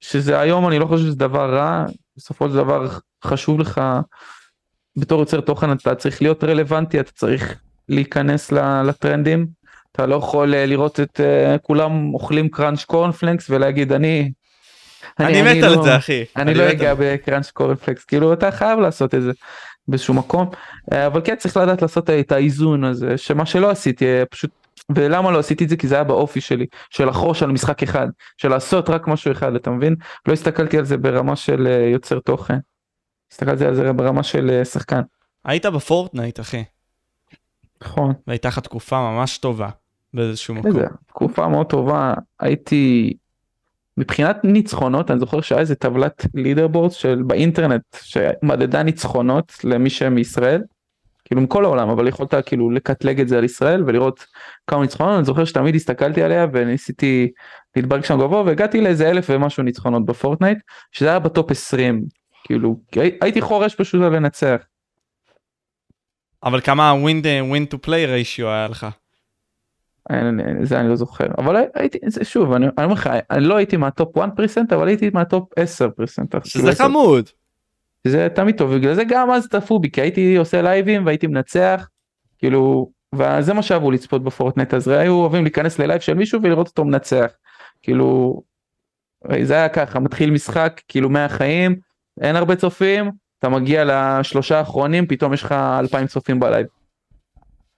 שזה היום, אני לא חושב שזה דבר רע, בסופו של דבר חשוב לך, בתור יוצר תוכן אתה צריך להיות רלוונטי, אתה צריך להיכנס לטרנדים, אתה לא יכול לראות את כולם אוכלים קראנץ' קורנפלקס ולהגיד אני מת על זה אחי. אני לא אגע בקראנץ' קורנפלקס, כאילו אתה חייב לעשות את זה באיזשהו מקום, אבל כן צריך לדעת לעשות את האיזון הזה, שמה שלא עשיתי פשוט, ולמה לא עשיתי את זה? כי זה היה באופי שלי, של החוש על משחק אחד, של לעשות רק משהו אחד, אתה מבין? לא הסתכלתי על זה ברמה של יוצר תוכן, הסתכלתי על זה ברמה של שחקן. היית בפורטנייט אחי. נכון. והייתה לך תקופה ממש טובה באיזשהו מקום. איזה, תקופה מאוד טובה, הייתי, מבחינת ניצחונות, אני זוכר שהיה איזה טבלת לידרבורד באינטרנט, שמדדה ניצחונות למי שהם מישראל, כאילו מכל העולם, אבל יכולת כאילו לקטלג את זה על ישראל, ולראות כמה ניצחונות, אני זוכר שתמיד הסתכלתי עליה, וניסיתי להתברג שם גבוה, והגעתי לאיזה 1,000 ומשהו ניצחונות בפורטנייט, שזה היה בטופ 20, כאילו, הייתי חורש פשוט על לנצח. אבל כמה win to play ratio היה לך? זה אני לא זוכר, אבל הייתי, שוב, אני אומר לך, אני לא הייתי מהטופ 1%, אבל הייתי מהטופ 10%. שזה חמוד. זה תמיד טוב, בגלל זה גם אז תפו בי, כי הייתי עושה לייבים והייתי מנצח, כאילו, וזה מה שאהבו לצפות בפורטנייט, אז היו אוהבים להיכנס ללייב של מישהו ולראות אותו מנצח, כאילו, זה היה ככה, מתחיל משחק, כאילו 100 חיים, אין הרבה צופים, אתה מגיע לשלושה האחרונים, פתאום יש לך 2,000 צופים בלייב.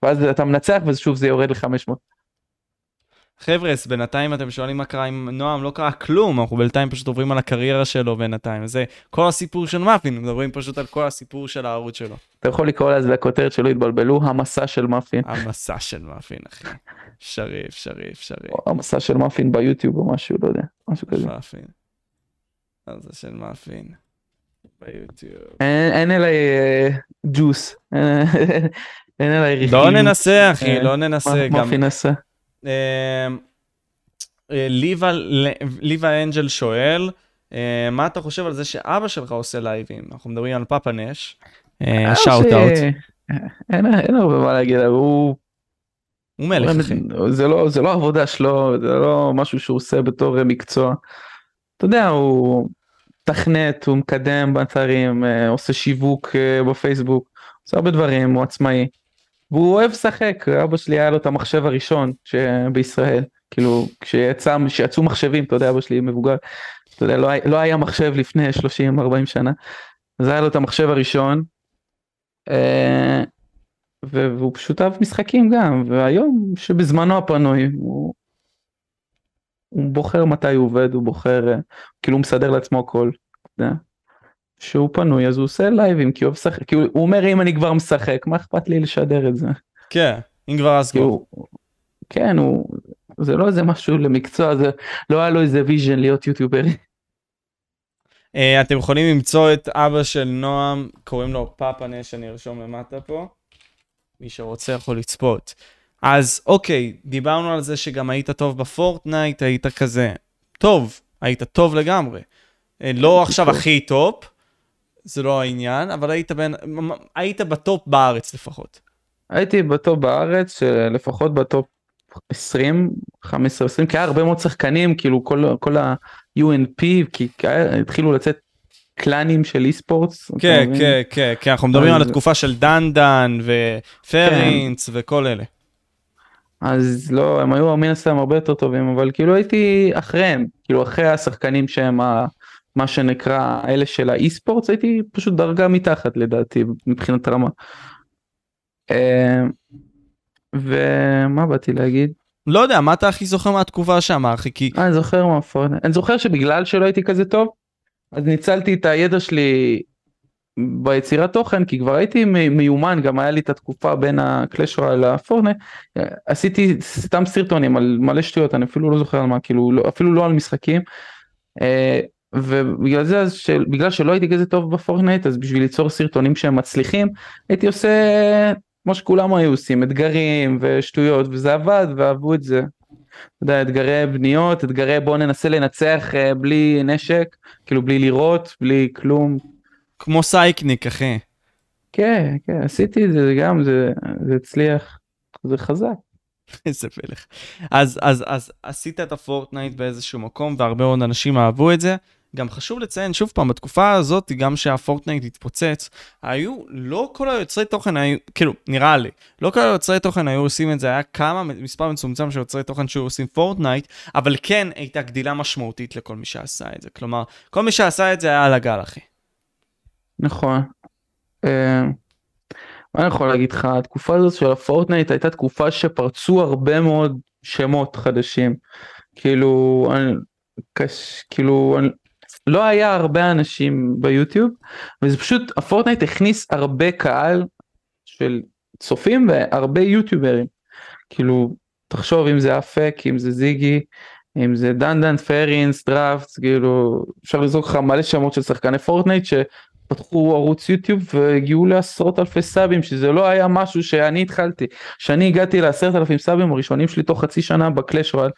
ואז אתה מנצח, ושוב זה יורד ל-500. חבר'ס, בינתיים אתם שואלים מה קרה עם נועם, לא קרה כלום, אנחנו בינתיים פשוט עוברים על הקריירה שלו בינתיים. זה כל הסיפור של מאפין, מדברים פשוט על כל הסיפור של הערוץ שלו. אתה יכול לקרוא לזה לכותרת שלא התבלבלו, המסע של מאפין. המסע של מאפין, אחי. שריף. המסע של מאפין ביוטיוב או משהו, לא יודע, משהו כזה. מאפין. אז זה של מאפין. ביוטיוב. אין אליי ג'וס, אין אליי ריחים. לא ננסה אחי, לא ננסה. מה הכי ננסה? ליבה אנג'ל שואל, מה אתה חושב על זה שאבא שלך עושה לייבים? אנחנו מדברים על פאפה נש, שאוט אאוט. אין הרבה מה להגיד, הוא... הוא מלך אחי. זה לא עבודה שלו, זה לא משהו שהוא עושה בתור מקצוע. אתה יודע, הוא... תכנת, הוא מקדם באתרים, עושה שיווק בפייסבוק, עושה הרבה דברים, הוא עצמאי. והוא אוהב לשחק, אבא שלי היה לו את המחשב הראשון בישראל, כאילו כשיצאו מחשבים, אתה יודע, אבא שלי מבוגר, אתה יודע, לא היה מחשב לפני 30-40 שנה, אז היה לו את המחשב הראשון, והוא פשוט אהב משחקים גם, והיום שבזמנו הפנוי, הוא בוחר מתי הוא עובד, הוא בוחר, כאילו הוא מסדר לעצמו הכל, שהוא פנוי, אז הוא עושה לייבים, כי הוא משחק, כי הוא אומר, אם אני כבר משחק, מה אכפת לי לשדר את זה? כן, אם כבר עסקו. כן, זה לא איזה משהו למקצוע, זה לא היה לו איזה ויז'ן להיות יוטיוברי. אתם יכולים למצוא את אבא של נועם, קוראים לו פאפנש, אני ארשום למטה פה, מי שרוצה יכול לצפות. אז אוקיי, דיברנו על זה שגם היית טוב בפורטנייט, היית כזה טוב, היית טוב לגמרי. לא עכשיו הכי טופ, זה לא העניין, אבל היית בטופ בארץ לפחות. הייתי בטופ בארץ, לפחות בטופ 20, 15, 20, כי היה הרבה מאוד שחקנים, כאילו כל ה-UNP, כי התחילו לצאת קלנים של אי-ספורטס. כן, כן, כן, כן, אנחנו מדברים על התקופה של דנדן ופרינץ וכל אלה. אז לא, הם היו מן הסתם הרבה יותר טובים, אבל כאילו הייתי אחריהם, כאילו אחרי השחקנים שהם מה שנקרא אלה של האי-ספורטס, הייתי פשוט דרגה מתחת לדעתי, מבחינת רמה. ומה באתי להגיד? לא יודע, מה אתה הכי זוכר מהתקופה שם, אחי? כי... אני זוכר מהפורטנייט. אני זוכר שבגלל שלא הייתי כזה טוב, אז ניצלתי את הידע שלי ביצירת תוכן, כי כבר הייתי מיומן, גם היה לי את התקופה בין הקלאש רויאל לפורטנייט, עשיתי סתם סרטונים על מלא שטויות, אני אפילו לא זוכר על מה, כאילו, אפילו לא על משחקים, ובגלל זה, בגלל שלא הייתי כזה טוב בפורטנייט, אז בשביל ליצור סרטונים שהם מצליחים, הייתי עושה כמו שכולם היו עושים, אתגרים ושטויות, וזה עבד, ואהבו את זה. אתה יודע, אתגרי בניות, אתגרי בוא ננסה לנצח בלי נשק, כאילו בלי לירות, בלי כלום. כמו סייקניק, אחי. כן, כן, עשיתי את זה גם, זה הצליח, זה חזק. איזה פלח. אז עשית את הפורטנייט באיזשהו מקום, והרבה עוד אנשים אהבו את זה. גם חשוב לציין, שוב פעם, בתקופה הזאת, גם שהפורטנייט התפוצץ, היו, לא כל היוצרי תוכן היו, כאילו, נראה לי, לא כל היוצרי תוכן היו עושים את זה, היה כמה, מספר מצומצם של יוצרי תוכן שהיו עושים פורטנייט, אבל כן הייתה גדילה משמעותית לכל מי שעשה את זה, כלומר, כל מי שעשה את זה היה על הגל, אחי. נכון. מה אני יכול להגיד לך, התקופה הזאת של הפורטנייט הייתה תקופה שפרצו הרבה מאוד שמות חדשים, כאילו, לא היה הרבה אנשים ביוטיוב, וזה פשוט, הפורטנייט הכניס הרבה קהל של צופים והרבה יוטיוברים. כאילו, תחשוב אם זה אפק, אם זה זיגי, אם זה דנדן, פרינס, דראפט, כאילו, אפשר לזרוק לך מלא שמות של שחקני פורטנייט שפתחו ערוץ יוטיוב והגיעו לעשרות אלפי סאבים, שזה לא היה משהו שאני התחלתי. כשאני הגעתי ל10,000 סאבים הראשונים שלי תוך חצי שנה בקלאש רויאל,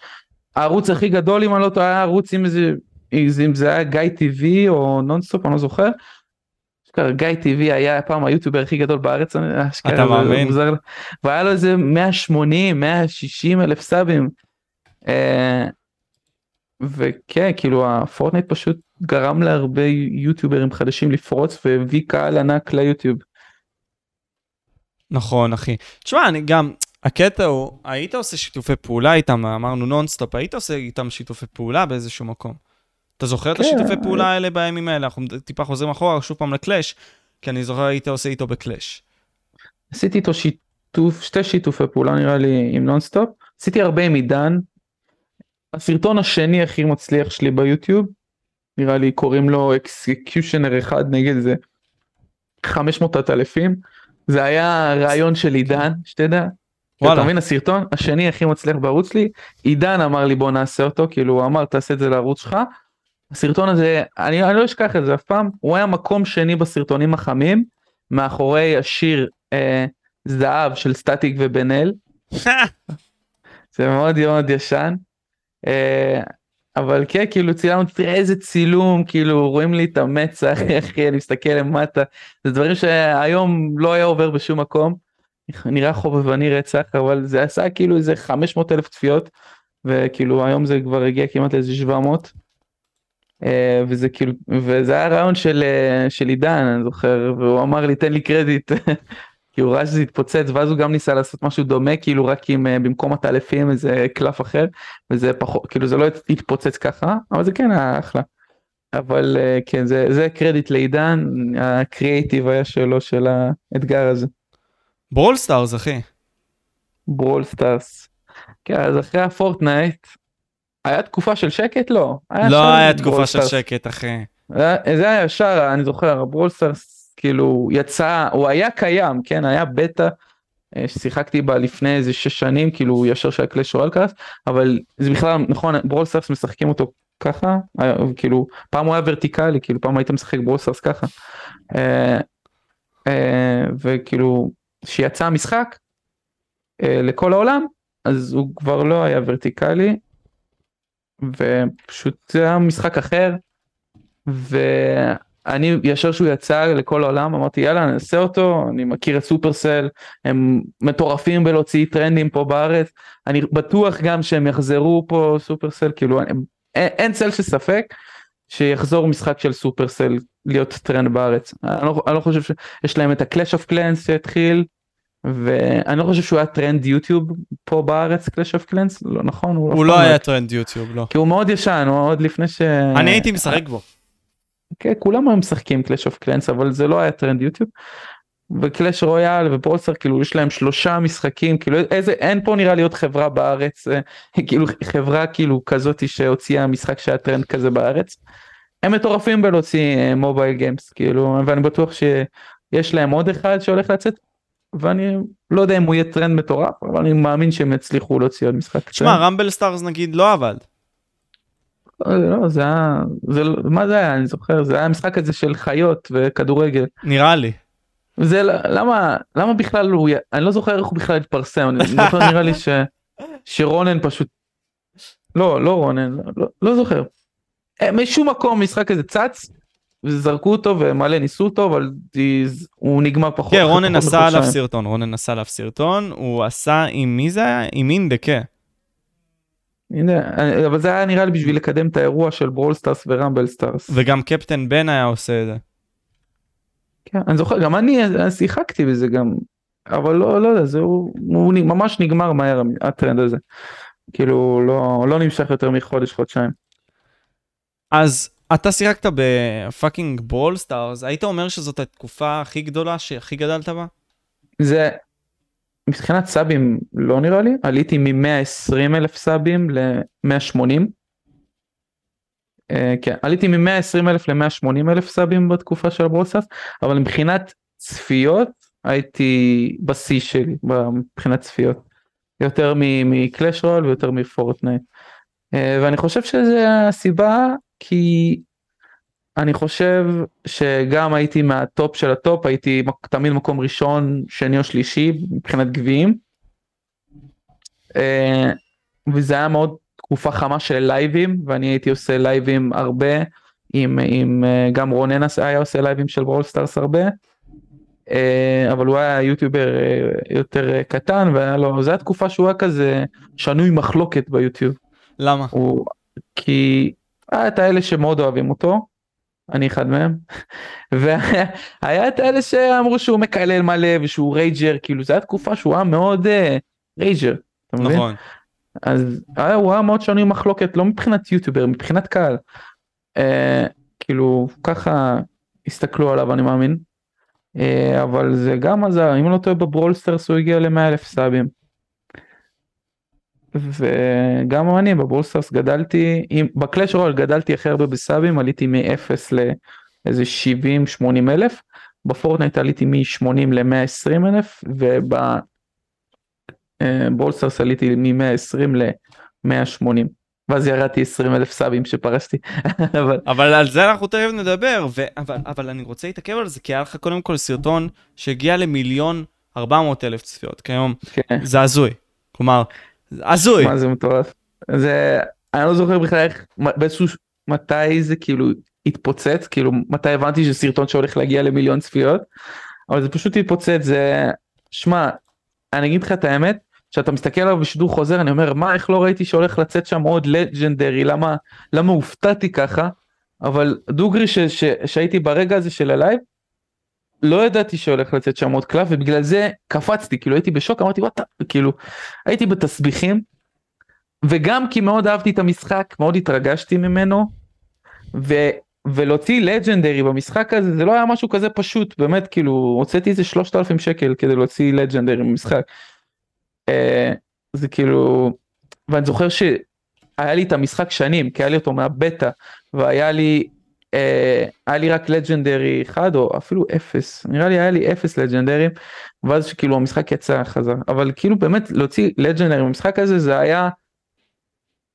הערוץ הכי גדול אם אני לא טועה, היה ערוץ עם איזה... אם זה היה גיא טיווי או נונסטופ, אני לא זוכר. גיא טיווי היה פעם היוטיובר הכי גדול בארץ. אתה מאמין? והיה לו איזה 180, 160 אלף סאבים. וכן, כאילו הפורטנייט פשוט גרם להרבה יוטיוברים חדשים לפרוץ, והביא קהל ענק ליוטיוב. נכון, אחי. תשמע, אני גם... הקטע הוא, היית עושה שיתופי פעולה איתם, אמרנו נונסטופ, היית עושה איתם שיתופי פעולה באיזשהו מקום. אתה זוכר את השיתופי פעולה האלה בימים האלה? אנחנו טיפה חוזרים אחורה, שוב פעם לקלאש, כי אני זוכר היית עושה איתו בקלאש. עשיתי איתו שתי שיתופי פעולה נראה לי עם נונסטופ, עשיתי הרבה עם עידן, הסרטון השני הכי מצליח שלי ביוטיוב, נראה לי קוראים לו אקסקיושנר אחד נגד זה, 500,000, זה היה רעיון של עידן, שתדע, אתה מבין, הסרטון השני הכי מצליח בערוץ לי, עידן אמר לי בוא נעשה אותו, כאילו הוא אמר תעשה את זה לערוץ שלך, הסרטון הזה, אני לא אשכח את זה אף פעם, הוא היה מקום שני בסרטונים החמים, מאחורי השיר זהב של סטטיק ובנאל, זה מאוד מאוד ישן, אבל כן, כאילו צילמנו, תראה איזה צילום, כאילו רואים לי את המצח, אחי, אני מסתכל למטה, זה דברים שהיום לא היה עובר בשום מקום, נראה חובבני רצח, אבל זה עשה כאילו איזה 500,000 צפיות, וכאילו היום זה כבר הגיע כמעט לאיזה 700, וזה כאילו, וזה היה הרעיון של עידן, אני זוכר, והוא אמר לי, תן לי קרדיט, כי הוא ראה שזה התפוצץ, ואז הוא גם ניסה לעשות משהו דומה, כאילו רק עם, במקום התאלפים, איזה קלף אחר, וזה פחות, כאילו זה לא התפוצץ ככה, אבל זה כן היה אחלה. אבל כן, זה קרדיט לעידן, הקריאיטיב היה שלו, של האתגר הזה. בראול סטארס, אחי. בראול סטארס. כן, אז אחרי הפורטנייט, היה תקופה של שקט? לא. לא היה תקופה של שקט, אחי. זה היה ישר, אני זוכר, בראול סטארס, כאילו, יצא, הוא היה קיים, כן, היה בטא, ששיחקתי בה לפני איזה 6 שנים, כאילו, ישר שהקלאש רויאל קרס, אבל זה בכלל, נכון, בראול סטארס משחקים אותו ככה, כאילו, פעם הוא היה ורטיקלי, כאילו, פעם היית משחק בראול סטארס ככה. וכאילו, שיצא המשחק, לכל העולם, אז הוא כבר לא היה ורטיקלי, ופשוט זה היה משחק אחר, ואני ישר שהוא יצא לכל העולם, אמרתי יאללה נעשה אותו, אני מכיר את סופרסל, הם מטורפים בלהוציא טרנדים פה בארץ, אני בטוח גם שהם יחזרו פה סופרסל, כאילו אין צל של ספק, שיחזור משחק של סופרסל להיות טרנד בארץ, אני לא חושב שיש להם את הקלאש אוף קלאנס שהתחיל, ואני לא חושב שהוא היה טרנד יוטיוב פה בארץ, קלאש אוף קלאנס, לא נכון? הוא לא היה טרנד יוטיוב, לא. כי הוא מאוד ישן, הוא עוד לפני ש... אני הייתי משחק בו. כן, כולם הם משחקים קלאש אוף קלאנס, אבל זה לא היה טרנד יוטיוב. וקלאש רויאל ופרוסר, כאילו יש להם 3 משחקים, כאילו אין פה נראה להיות חברה בארץ, כאילו חברה כאילו כזאת שהוציאה משחק שהיה טרנד כזה בארץ. הם מטורפים בלהוציא מובייל גיימס, כאילו, ואני בטוח שיש להם עוד אחד שהולך לצאת. ואני לא יודע אם הוא יהיה טרנד מטורף, אבל אני מאמין שהם יצליחו להוציא עוד משחק. תשמע, רמבל סטארס נגיד לא עבד. לא, זה היה, מה זה היה? אני זוכר, זה היה משחק הזה של חיות וכדורגל. נראה לי. זה, למה בכלל הוא, אני לא זוכר איך הוא בכלל התפרסם, אני זוכר נראה לי שרונן פשוט, לא רונן, לא זוכר. משום מקום משחק הזה צץ, וזרקו אותו ומלא ניסו אותו, אבל הוא נגמר פחות. כן, רונן עשה עליו סרטון, הוא עשה עם מי זה היה? עם אינדקה. אבל זה היה נראה לי בשביל לקדם את האירוע של בראול סטארס ורמבל סטארס. וגם קפטן בן היה עושה את זה. כן, אני זוכר, גם אני שיחקתי בזה גם, אבל לא יודע, הוא ממש נגמר מהר הטרנד הזה. כאילו, לא נמשך יותר מחודש, חודשיים. אז... אתה שיחקת בפאקינג ברול סטארס, היית אומר שזאת התקופה הכי גדולה שהכי גדלת בה? זה, מבחינת סאבים לא נראה לי, עליתי מ-120,000 סאבים ל-180. כן, עליתי מ-120,000 ל-180,000 סאבים בתקופה של ברול סטארס, אבל מבחינת צפיות הייתי בשיא שלי, מבחינת צפיות. יותר מקלאש רויאל ויותר מפורטנייט. ואני חושב שזה הסיבה... כי אני חושב שגם הייתי מהטופ של הטופ, הייתי תמיד מקום ראשון, שני או שלישי, מבחינת גביעים. וזה היה מאוד תקופה חמה של לייבים, ואני הייתי עושה לייבים הרבה, גם רונן היה עושה לייבים של ברול סטארס הרבה, אבל הוא היה יוטיובר יותר קטן, וזו הייתה תקופה שהוא היה כזה שנוי מחלוקת ביוטיוב. למה? כי... היה את האלה שמאוד אוהבים אותו, אני אחד מהם, והיה את האלה שאמרו שהוא מקלל מלא ושהוא רייג'ר, כאילו זו הייתה תקופה שהוא היה מאוד רייג'ר, אתה מבין? נכון. אז הוא היה מאוד שונה מחלוקת, לא מבחינת יוטיובר, מבחינת קהל, כאילו ככה הסתכלו עליו אני מאמין, אבל זה גם עזר, אם לא טועה בברול סטארס הוא הגיע ל100,000 סאבים. וגם אני בברול סטארס גדלתי, בקלאש רויאל גדלתי אחרי הרבה בסאבים, עליתי מ-0 לאיזה 70-80 אלף, בפורטנייט עליתי מ-80 ל-120 אלף, ובברול סטארס עליתי מ-120 ל-180, ואז ירדתי 20 אלף סאבים שפרשתי. אבל על זה אנחנו תכף נדבר, אבל אני רוצה להתעכב על זה, כי היה לך קודם כל סרטון שהגיע ל1,400,000 צפיות, כיום זה הזוי, כלומר... עזוי. מה זה מטורף. זה, אני לא זוכר בכלל איך, באיזשהו, מתי זה כאילו התפוצץ, כאילו מתי הבנתי שסרטון שהולך להגיע ל1,000,000 צפיות, אבל זה פשוט התפוצץ, זה, שמה, אני אגיד לך את האמת, כשאתה מסתכל עליו בשידור חוזר, אני אומר, מה, איך לא ראיתי שהולך לצאת שם עוד לג'נדרי, למה הופתעתי ככה, אבל דוגרי שהייתי ברגע הזה של הלייב, לא ידעתי שהולך לצאת שם עוד קלף, ובגלל זה קפצתי, כאילו הייתי בשוק, אמרתי, כאילו, הייתי בתסביכים, וגם כי מאוד אהבתי את המשחק, מאוד התרגשתי ממנו, ולהוציא לג'נדרי במשחק הזה, זה לא היה משהו כזה פשוט, באמת, כאילו, הוצאתי איזה 3,000 שקל כדי להוציא לג'נדרי במשחק. זה כאילו, ואני זוכר שהיה לי את המשחק שנים, כי היה לי אותו מהבטא, והיה לי, היה לי רק לג'נדרי אחד או אפילו 0, נראה לי היה לי 0 לג'נדרים, ואז שכאילו המשחק יצא חזר, אבל כאילו באמת להוציא לג'נדרים במשחק הזה זה היה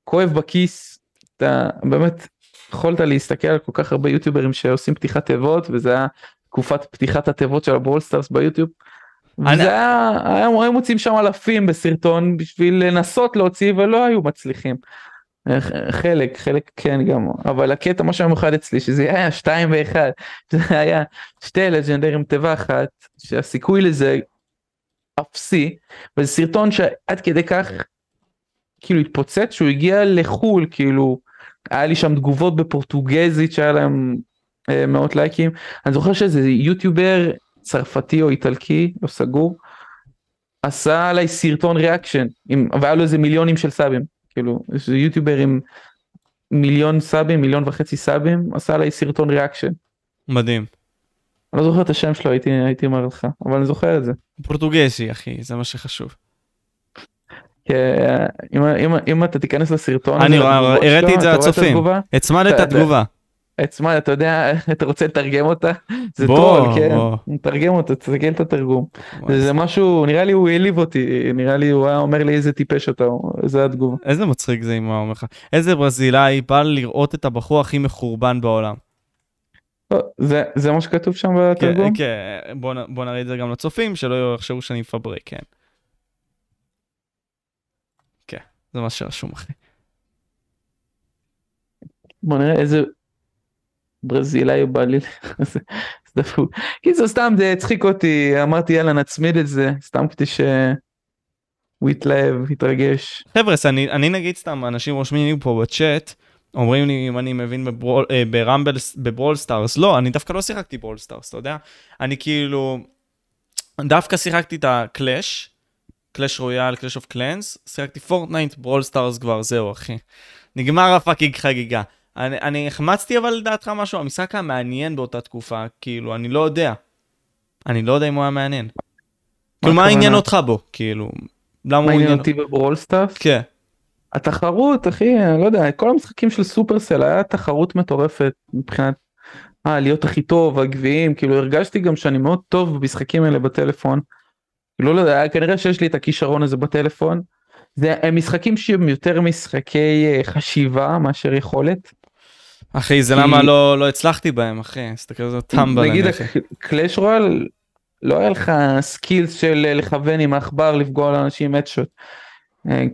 כואב בכיס, אתה באמת יכולת להסתכל על כל כך הרבה יוטיוברים שעושים פתיחת תיבות, וזה היה תקופת פתיחת התיבות של הברול סטארס ביוטיוב, הם מוצאים שם אלפים בסרטון בשביל לנסות להוציא, ולא היו מצליחים. חלק כן גם, אבל הקטע מה שהמיוחד אצלי, שזה היה 2 ו1, זה היה שתי לג'נדרים טבע אחת, שהסיכוי לזה אפסי, וזה סרטון שעד כדי כך, כאילו התפוצץ, שהוא הגיע לחול, כאילו, היה לי שם תגובות בפורטוגזית, שהיה להם מאות לייקים, אני זוכר שזה יוטיובר צרפתי או איטלקי, או סגור, עשה עליי סרטון ריאקשן, והיה לו איזה מיליונים של סאבים, כאילו, יש יוטיוברים 1.5 מיליון סאבים, עשה עליי סרטון ריאקשן. מדהים. אני לא זוכר את השם שלו, הייתי אומר לך, אבל אני זוכר את זה. פורטוגזי, אחי, זה מה שחשוב. אם אתה תיכנס לסרטון... אני הראיתי את זה לצופים. עצמד את התגובה. עצמד, אתה יודע, אתה רוצה לתרגם אותה? זה טול, כן. תרגם אותה, תסתכל את התרגום. זה משהו, נראה לי הוא העליב אותי, נראה לי הוא היה אומר לי איזה טיפש אתה, זה התגובה. איזה מצחיק זה אם הוא אומר לך. איזה ברזילאי בא לראות את הבחור הכי מחורבן בעולם. זה מה שכתוב שם בתרגום? כן, בוא נראה את זה גם לצופים, שלא יחשבו שאני מפברק, כן. כן, זה מה שרשום אחי. בוא נראה איזה... ברזילאי בא לי זה דפו, כי זה סתם זה צחיק אותי, אמרתי יאללה נצמיד את זה סתם כדי שהוא יתלהב, יתרגש. חבר'ס, אני נגיד סתם, אנשים רושמים לי פה בצ'אט, אומרים לי אם אני מבין בברול סטארס, לא, אני דווקא לא שיחקתי ברול סטארס, אתה יודע, אני כאילו, דווקא שיחקתי את הקלאש, קלאש רויאל, קלאש אוף קלאנס, שיחקתי פורטנייט, ברול סטארס כבר, זהו אחי, נגמר הפאקינג חגיגה. אני החמצתי אבל לדעתך משהו, המשחק היה מעניין באותה תקופה, כאילו, אני לא יודע אם הוא היה מעניין. כאילו, מה העניין אותך בו, כאילו? מה העניין אותי בברול סטארס? כן. התחרות, אחי, אני לא יודע, כל המשחקים של סופרסל, היה תחרות מטורפת, מבחינת, להיות הכי טוב, הגביעים, כאילו, הרגשתי גם שאני מאוד טוב במשחקים האלה בטלפון, לא יודע, כנראה שיש לי את הכישרון הזה בטלפון, הם משחקים שהם יותר משחקי חשיבה, מאשר יכולת, אחי, זה למה לא הצלחתי בהם, אחי, תסתכל על זה טמבל. נגיד, קלאש רויאל, לא היה לך סקילס של לכוון עם העכבר, לפגוע לאנשים אדשוט.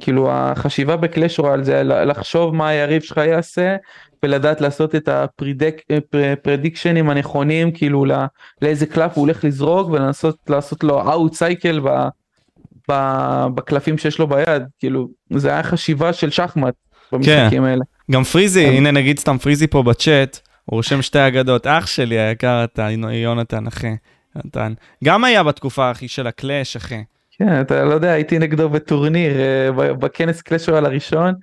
כאילו, החשיבה בקלאש רויאל זה לחשוב מה היריב שלך יעשה, ולדעת לעשות את הפרדיקשנים הנכונים, כאילו, לאיזה קלף הוא הולך לזרוק, ולנסות לעשות לו אאוט סייקל בקלפים שיש לו ביד. כאילו, זה היה חשיבה של שחמט במשחקים האלה. גם פריזי, הנה נגיד סתם פריזי פה בצ'אט, הוא רושם שתי אגדות, אח שלי היקר אתה, יונתן אחי, גם היה בתקופה אחי של הקלאש אחי. כן, אתה לא יודע, הייתי נגדו בטורניר, בכנס קלאש רויאל הראשון,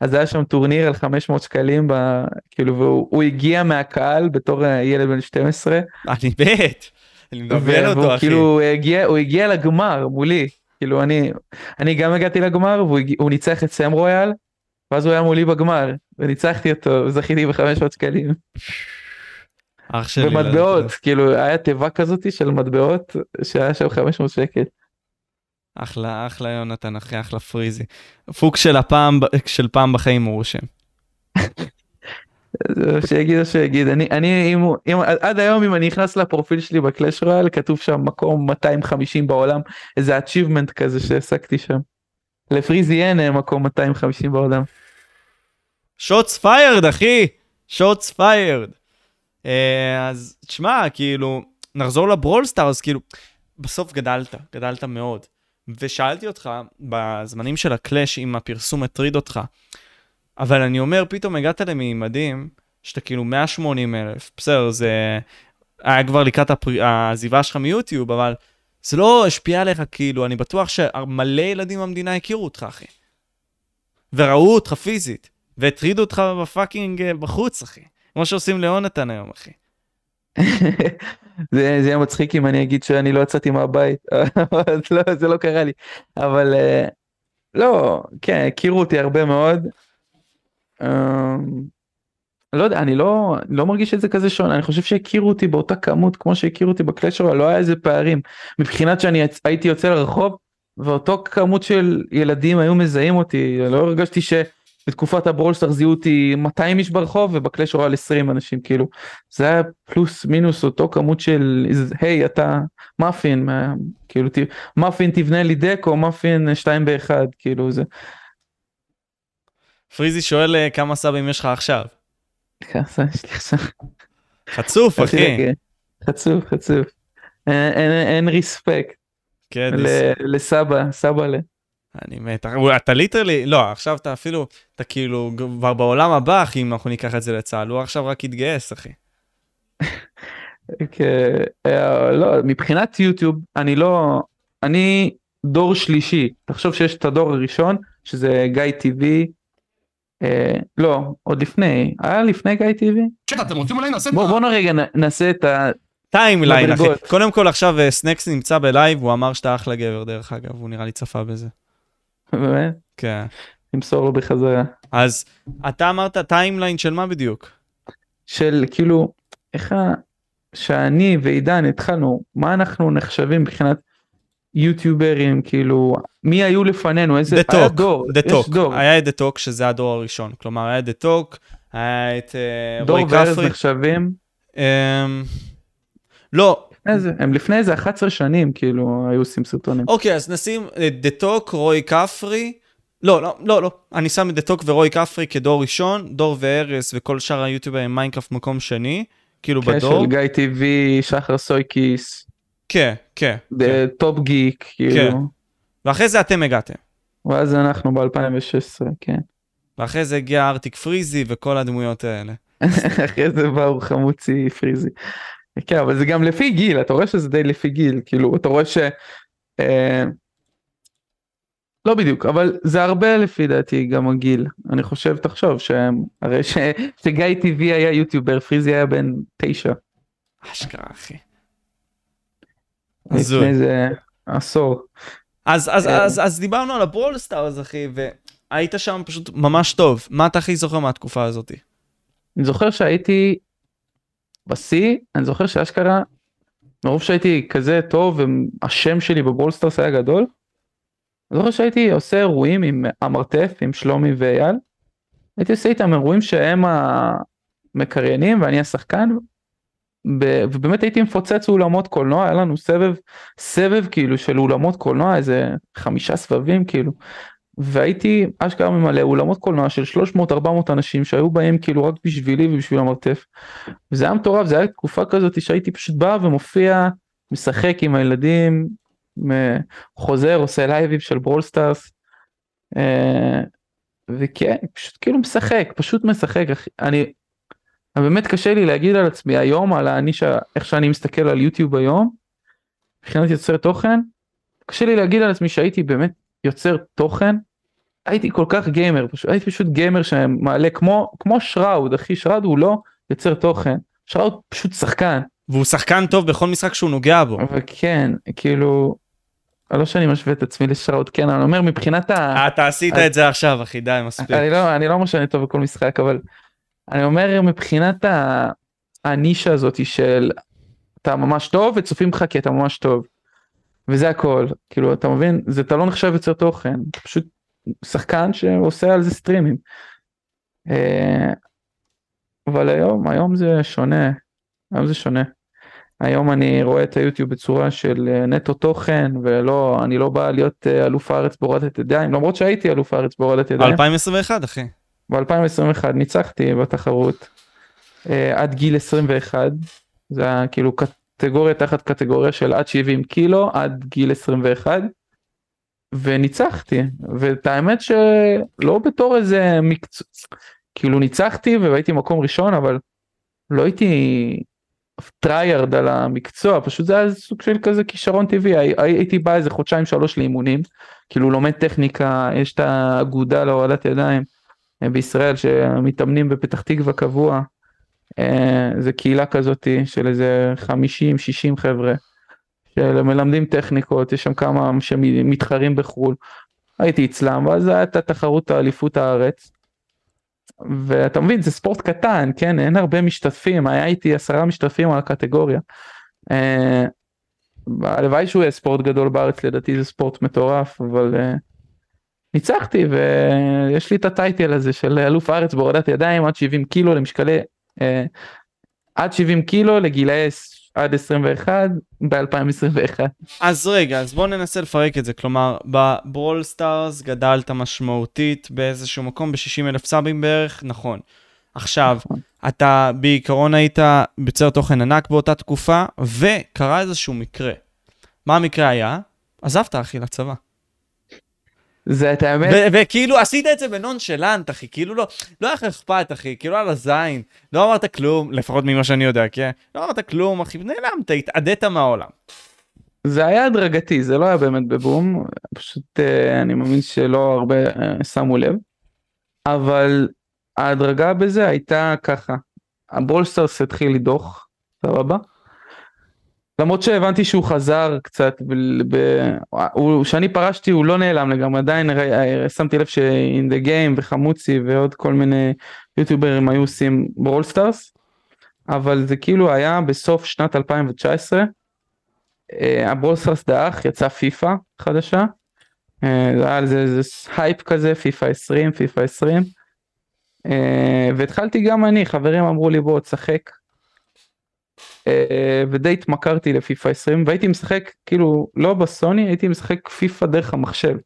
אז היה שם טורניר על 500 שקלים, כאילו, והוא הגיע מהקהל בתור ילד בן 12. אני בית, אני מדבר אותו אחי. כאילו, הוא הגיע לגמר מולי, כאילו אני גם הגעתי לגמר, והוא ניצח את סם רויאל, ואז הוא היה מולי בגמר, וניצחתי אותו, וזכיתי ב500 שקלים. אח שלי. ומטבעות, כאילו, היה טבע כזאת של מטבעות, שהיה שם 500 שקל. אחלה, אחלה יונתן, אחי, אחלה פריזי. פוק של פעם בחיים הוא רושם. שיגיד, אני, עד היום, אם אני נכנס לפרופיל שלי בקלאש רויאל, כתוב שם מקום 250 בעולם, איזה achievement כזה שהעסקתי שם. לפריזי אין מקום 250 בעולם. שוטס פיירד, אחי! שוטס פיירד. אז תשמע, כאילו, נחזור לברול סטארס, כאילו, בסוף גדלת מאוד. ושאלתי אותך, בזמנים של הקלאש, אם הפרסום הטריד אותך. אבל אני אומר, פתאום הגעת למימדים, שאתה כאילו 180,000, בסדר, זה היה כבר לקראת העזיבה שלך מיוטיוב, אבל... זה לא השפיע עליך, כאילו, אני בטוח שמלא ילדים במדינה הכירו אותך, אחי. וראו אותך פיזית, והטרידו אותך בפאקינג בחוץ, אחי. כמו שעושים ליונתן היום, אחי. זה היה מצחיק אם אני אגיד שאני לא יצאתי מהבית, זה לא קרה לי. אבל לא, כן, הכירו אותי הרבה מאוד. לא יודע, אני לא מרגיש את זה כזה שונה, אני חושב שהכירו אותי באותה כמות כמו שהכירו אותי בקלאש רויאל, לא היה איזה פערים, מבחינת שאני הייתי יוצא לרחוב, ואותו כמות של ילדים היו מזהים אותי, לא הרגשתי בתקופת הברול סטארס זיהו אותי 200 איש ברחוב, ובקלאש רויאל 20 אנשים, כאילו, זה היה פלוס מינוס אותו כמות של, היי, אתה מאפין, כאילו, מאפין תבנה לי דק, או מאפין 2-1, כאילו, זה. פריזי שואל כמה סאבים יש לך עכשיו? כמה סאבים יש לי עכשיו? חצוף, אחי. חצוף, חצוף. אין ריספקט. כן. לסבא, סבאלה. אני מת, אתה ליטרלי, לא, עכשיו אתה אפילו, אתה כאילו כבר בעולם הבא, אחי, אם אנחנו ניקח את זה לצהל, הוא עכשיו רק יתגייס, אחי. לא, מבחינת יוטיוב, אני דור שלישי, תחשוב שיש את הדור הראשון, שזה גיא טבעי, לא, עוד לפני, היה לפני גיא טבעי? שאת, אתם רוצים אולי נעשה את ה... בואו נרגע, נעשה את ה... טיימליין, אחי. קודם כל עכשיו סנקס נמצא בלייב, הוא אמר שאתה אחלה גבר, דרך אגב, הוא נראה לי צפה בזה. באמת? כן. נמסור לו בחזרה. אז אתה אמרת טיימליין של מה בדיוק? של כאילו, איך שאני ועידן התחלנו, מה אנחנו נחשבים מבחינת יוטיוברים, כאילו, מי היו לפנינו, איזה, היה דור, יש דור. היה את דטוק, שזה הדור הראשון, כלומר, היה דטוק, היה את רוי כפרי. דור וארז נחשבים? לא. הם לפני איזה 11 שנים, כאילו, היו עושים סרטונים. אוקיי, אז נשים דטוק, רוי כפרי, לא, אני שם את דטוק ורוי כפרי כדור ראשון, דור וארז וכל שאר היוטיוברים, מיינקראפט מקום שני, כאילו בדור. גיא טיווי, שחר סויקיס. כן, כן. טופ גיק, כאילו. ואחרי זה אתם הגעתם. ואז אנחנו ב-2016, כן. ואחרי זה הגיע ארטיק פריזי וכל הדמויות האלה. אחרי זה באו חמוצי פריזי. כן, אבל זה גם לפי גיל, אתה רואה שזה די לפי גיל, כאילו, אתה רואה ש... לא בדיוק, אבל זה הרבה לפי דעתי גם הגיל. אני חושב, תחשוב, הרי שגיא טבעי היה יוטיובר, פריזי היה בן 9. אשכרה, אחי. לפני זה עשור. אז דיברנו על הברול סטארס, אחי, והיית שם פשוט ממש טוב. מה אתה הכי זוכר מהתקופה הזאת? אני זוכר שהייתי... בשיא, אני זוכר שאשכרה, מרוב שהייתי כזה טוב, והשם שלי בברול סטארס היה גדול, אני זוכר שהייתי עושה אירועים עם המרטף, עם שלומי ואייל, הייתי עושה איתם אירועים שהם המקריינים, ואני השחקן, ובאמת הייתי מפוצץ אולמות קולנוע, היה לנו סבב כאילו של אולמות קולנוע, איזה 5 סבבים כאילו, והייתי אשכרה ממלא אולמות קולנוע של 300-400 אנשים שהיו בהם כאילו רק בשבילי ובשביל המרתף. וזה היה מטורף, זה היה תקופה כזאת שהייתי פשוט בא ומופיע, משחק עם הילדים, חוזר, עושה לייבים של ברול סטארס, וכן, פשוט כאילו משחק, פשוט משחק. אני, באמת קשה לי להגיד על עצמי היום, על הנישה, איך שאני מסתכל על יוטיוב היום, מבחינת יוצר תוכן, קשה לי להגיד על עצמי שהייתי באמת יוצר תוכן, הייתי כל כך גיימר, הייתי פשוט גיימר שמעלה, כמו שראוד, אחי, שראוד הוא לא יוצר תוכן, שראוד פשוט שחקן. והוא שחקן טוב בכל משחק שהוא נוגע בו. וכן, כאילו, לא שאני משווה את עצמי לשראוד, כן, אני אומר מבחינת ה... אתה עשית את זה עכשיו, אחי, די, מספיק. אני לא אומר שאני טוב בכל משחק, אבל אני אומר מבחינת הנישה הזאת של אתה ממש טוב וצופים לך כי אתה ממש טוב. וזה הכל, כאילו, אתה מבין, זה אתה לא נחשב יוצר תוכן, פשוט שחקן שעושה על זה סטרימים. אבל היום זה שונה, היום אני רואה את היוטיוב בצורה של נטו תוכן, ולא, אני לא בא להיות אלוף הארץ בהורדת ידיים, למרות שהייתי אלוף הארץ בהורדת ידיים. ב-2021, אחי. ב-2021 ניצחתי בתחרות, עד גיל 21, זה היה כאילו קטגוריה תחת קטגוריה של עד 70 קילו, עד גיל 21, וניצחתי, ואת האמת שלא בתור איזה מקצוץ, כאילו ניצחתי והייתי מקום ראשון, אבל לא הייתי טריירד על המקצוע, פשוט זה היה סוג של כזה כישרון טבעי, הייתי בא איזה 2-3 לאימונים, כאילו לומד טכניקה, יש את האגודה להורדת ידיים בישראל, שמתאמנים בפתח תקווה קבוע, זה קהילה כזאת של איזה 50-60 חבר'ה שמלמדים טכניקות, יש שם כמה שמתחרים בחול, הייתי אצלם, ואז הייתה תחרות האליפות הארץ, ואתה מבין, זה ספורט קטן, כן, אין הרבה משתתפים, הייתי 10 משתתפים על הקטגוריה, הלוואי שהוא יהיה ספורט גדול בארץ, לדעתי זה ספורט מטורף, אבל ניצחתי, ויש לי את הטייטל הזה של אלוף הארץ בהורדת ידיים עד 70 קילו למשקלי, עד 70 קילו לגילאי עד 21 ב-2021. אז רגע, אז בואו ננסה לפרק את זה, כלומר, בברול סטארס גדלת משמעותית באיזשהו מקום, ב-60,000 סאבים בערך, נכון. עכשיו, אתה בעיקרון היית ביצר תוכן ענק באותה תקופה, וקרה איזשהו מקרה. מה המקרה היה? עזבת אחי לצבא. זה את האמת. וכאילו עשית את זה בנונשלנט אחי, כאילו לא היה אכפת אחי, כאילו על הזין, לא אמרת כלום, לפחות ממה שאני יודע, כן? לא אמרת כלום אחי, נעלמת, התעדת מהעולם. זה היה הדרגתי, זה לא היה באמת בבום, פשוט אני מאמין שלא הרבה שמו לב, אבל ההדרגה בזה הייתה ככה, הברול סטארס התחיל לדוח, סבבה? למרות שהבנתי שהוא חזר קצת, כשאני פרשתי הוא לא נעלם לגמרי, עדיין שמתי לב שאינדה גיים וחמוצי ועוד כל מיני יוטיוברים היו עושים ברול סטארס, אבל זה כאילו היה בסוף שנת 2019, הברול סטארס דאח, יצא פיפא חדשה, זה היה איזה הייפ כזה, פיפא 20, והתחלתי גם אני, חברים אמרו לי בוא תשחק, ודי התמכרתי לפיפא 20, והייתי משחק, כאילו, לא בסוני, הייתי משחק פיפא דרך המחשב.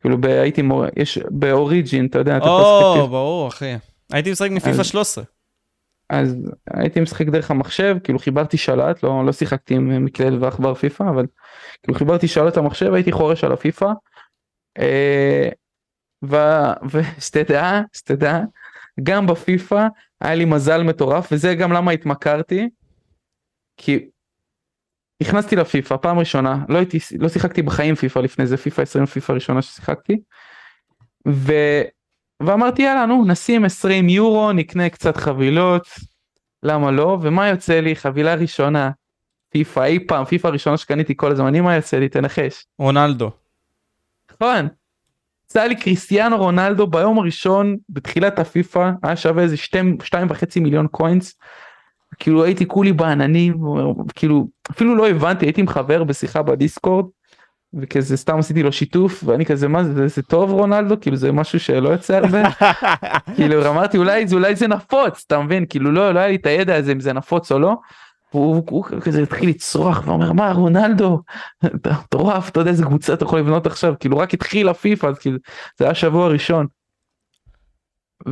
כאילו, הייתי, יש באוריג'ין, אתה יודע, אתה פספקטיב. או, ברור, אחי. הייתי משחק מפיפא 13. אז הייתי משחק דרך המחשב, כאילו, חיברתי שלט, לא שיחקתי עם מקלל ואחבר פיפא, אבל כאילו, חיברתי שלט המחשב, הייתי חורש על הפיפא, וסתדעה, גם בפיפא, היה לי מזל מטורף, וזה גם למה התמכרתי, כי הכנסתי לפיפא פעם ראשונה, לא שיחקתי בחיים פיפא לפני זה, פיפא 20 פיפא ראשונה ששיחקתי, ואמרתי יאללה נו נשים 20 יורו, נקנה קצת חבילות, למה לא, ומה יוצא לי חבילה ראשונה, פיפא אי פעם, פיפא ראשונה שקניתי כל הזמן, אני מה יוצא לי, תנחש. רונלדו. נכון, יצא לי קריסטיאנו רונלדו ביום הראשון, בתחילת הפיפא, היה שווה איזה 2.5 מיליון קוינס, כאילו הייתי כולי בעננים, כאילו אפילו לא הבנתי, הייתי עם חבר בשיחה בדיסקורד, וכזה סתם עשיתי לו שיתוף, ואני כזה מה זה, זה טוב רונלדו, כאילו זה משהו שלא יוצא הרבה, כאילו אמרתי אולי זה נפוץ, אתה מבין, כאילו לא היה לי את הידע הזה אם זה נפוץ או לא, והוא כזה התחיל לצרוח ואומר מה רונלדו, אתה טורף, אתה יודע איזה קבוצה אתה יכול לבנות עכשיו, כאילו רק התחיל הפיפא, אז כאילו זה היה שבוע ראשון,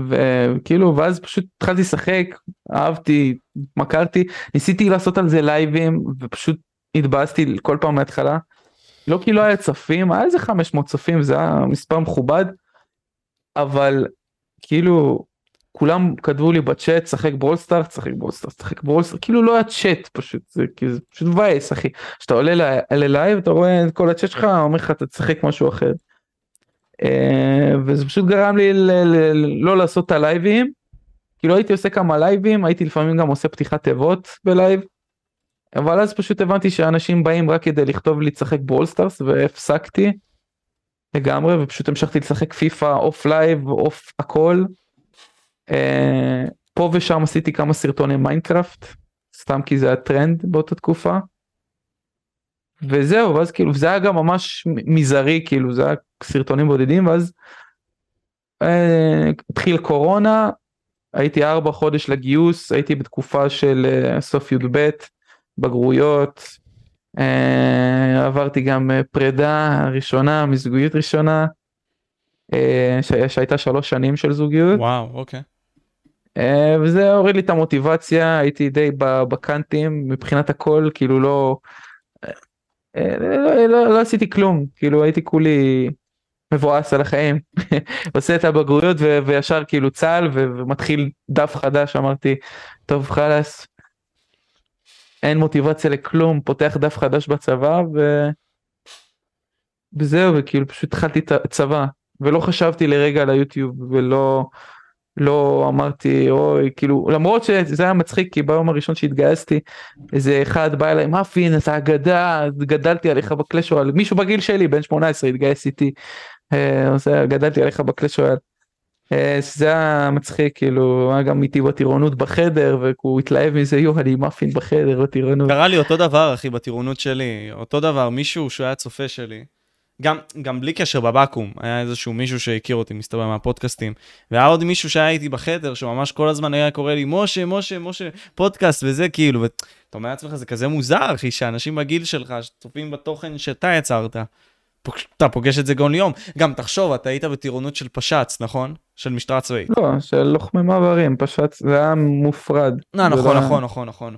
וכאילו ואז פשוט התחלתי לשחק, אהבתי, מכרתי, ניסיתי לעשות על זה לייבים ופשוט התבאסתי כל פעם מההתחלה, לא כי לא היה צופים, היה איזה 500 צופים, זה היה מספר מכובד, אבל כאילו כולם כתבו לי בצ'אט שחק ברול סטארס, שחק ברול סטארס, כאילו לא היה צ'אט פשוט, זה פשוט וייס אחי, כשאתה עולה ללייב אתה רואה את כל הצ'אט שלך, אומר לך אתה תשחק משהו אחר, וזה פשוט גרם לי לא לעשות את הלייבים, כאילו הייתי עושה כמה לייבים, הייתי לפעמים גם עושה פתיחת תיבות בלייב, אבל אז פשוט הבנתי שאנשים באים רק כדי לכתוב לי לשחק ברול סטארס, והפסקתי לגמרי, ופשוט המשכתי לשחק פיפא, אוף לייב, אוף הכל, פה ושם עשיתי כמה סרטוני מיינקראפט, סתם כי זה הטרנד באותה תקופה, וזהו, ואז כאילו, זה היה גם ממש מזערי, כאילו, זה היה סרטונים בודדים, ואז התחיל קורונה, הייתי 4 חודש לגיוס, הייתי בתקופה של סוף י"ב, בגרויות, עברתי גם פרידה ראשונה, מזוגיות ראשונה, שהייתה 3 שנים של זוגיות. וואו, אוקיי. וזה הוריד לי את המוטיבציה, הייתי די בקנטים, מבחינת הכל, כאילו לא עשיתי כלום, כאילו הייתי כולי מבואס על החיים, עושה את הבגרויות וישר כאילו צהל ומתחיל דף חדש, אמרתי טוב חלס, אין מוטיבציה לכלום, פותח דף חדש בצבא וזהו, וכאילו פשוט התחלתי צבא, ולא חשבתי לרגע על היוטיוב ולא אמרתי, אוי, כאילו, למרות שזה היה מצחיק, כי ביום הראשון שהתגייסתי, איזה אחד בא אליי, מאפין, אתה אגדה, גדלתי עליך בקלאש רויאל, מישהו בגיל שלי, בן 18, התגייס איתי, גדלתי עליך בקלאש רויאל, זה היה מצחיק, כאילו, היה גם איתי בטירונות בחדר, והוא התלהב מזה, יו, אני מאפין בחדר, בטירונות. קרה לי אותו דבר, אחי, בטירונות שלי, אותו דבר, מישהו שהוא היה צופה שלי, גם בלי קשר בבקום, היה איזשהו מישהו שהכיר אותי, מסתבר מהפודקאסטים, והיה עוד מישהו שהיה איתי בחדר, שממש כל הזמן היה קורא לי, משה, משה, משה, פודקאסט, וזה כאילו, ואתה אומר לעצמך, זה כזה מוזר, אחי, שאנשים בגיל שלך, שצופים בתוכן שאתה יצרת, אתה פוגש את זה גאון ליום. גם תחשוב, אתה היית בטירונות של פשץ, נכון? של משטרה צבאית. לא, של לוחמים מעברים, פשץ, זה היה מופרד. נכון, נכון, נכון, נכון.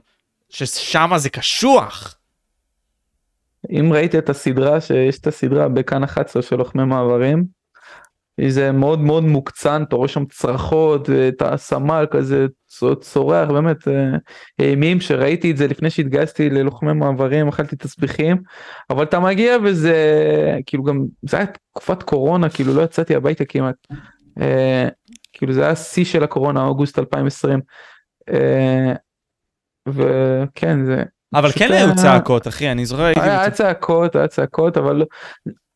ששם זה קשוח. אם ראית את הסדרה, שיש את הסדרה בכאן 11 של לוחמי מעברים, זה מאוד מאוד מוקצן, אתה רואה שם צרחות, את הסמל כזה צורח, באמת אימים שראיתי את זה לפני שהתגייסתי ללוחמי מעברים, אכלתי תסביכים, אבל אתה מגיע וזה, כאילו גם, זה היה תקופת קורונה, כאילו לא יצאתי הביתה כמעט, כאילו זה היה שיא של הקורונה, אוגוסט 2020, וכן זה... אבל כן היו צעקות, אחי, אני זוכר... היה צעקות, אבל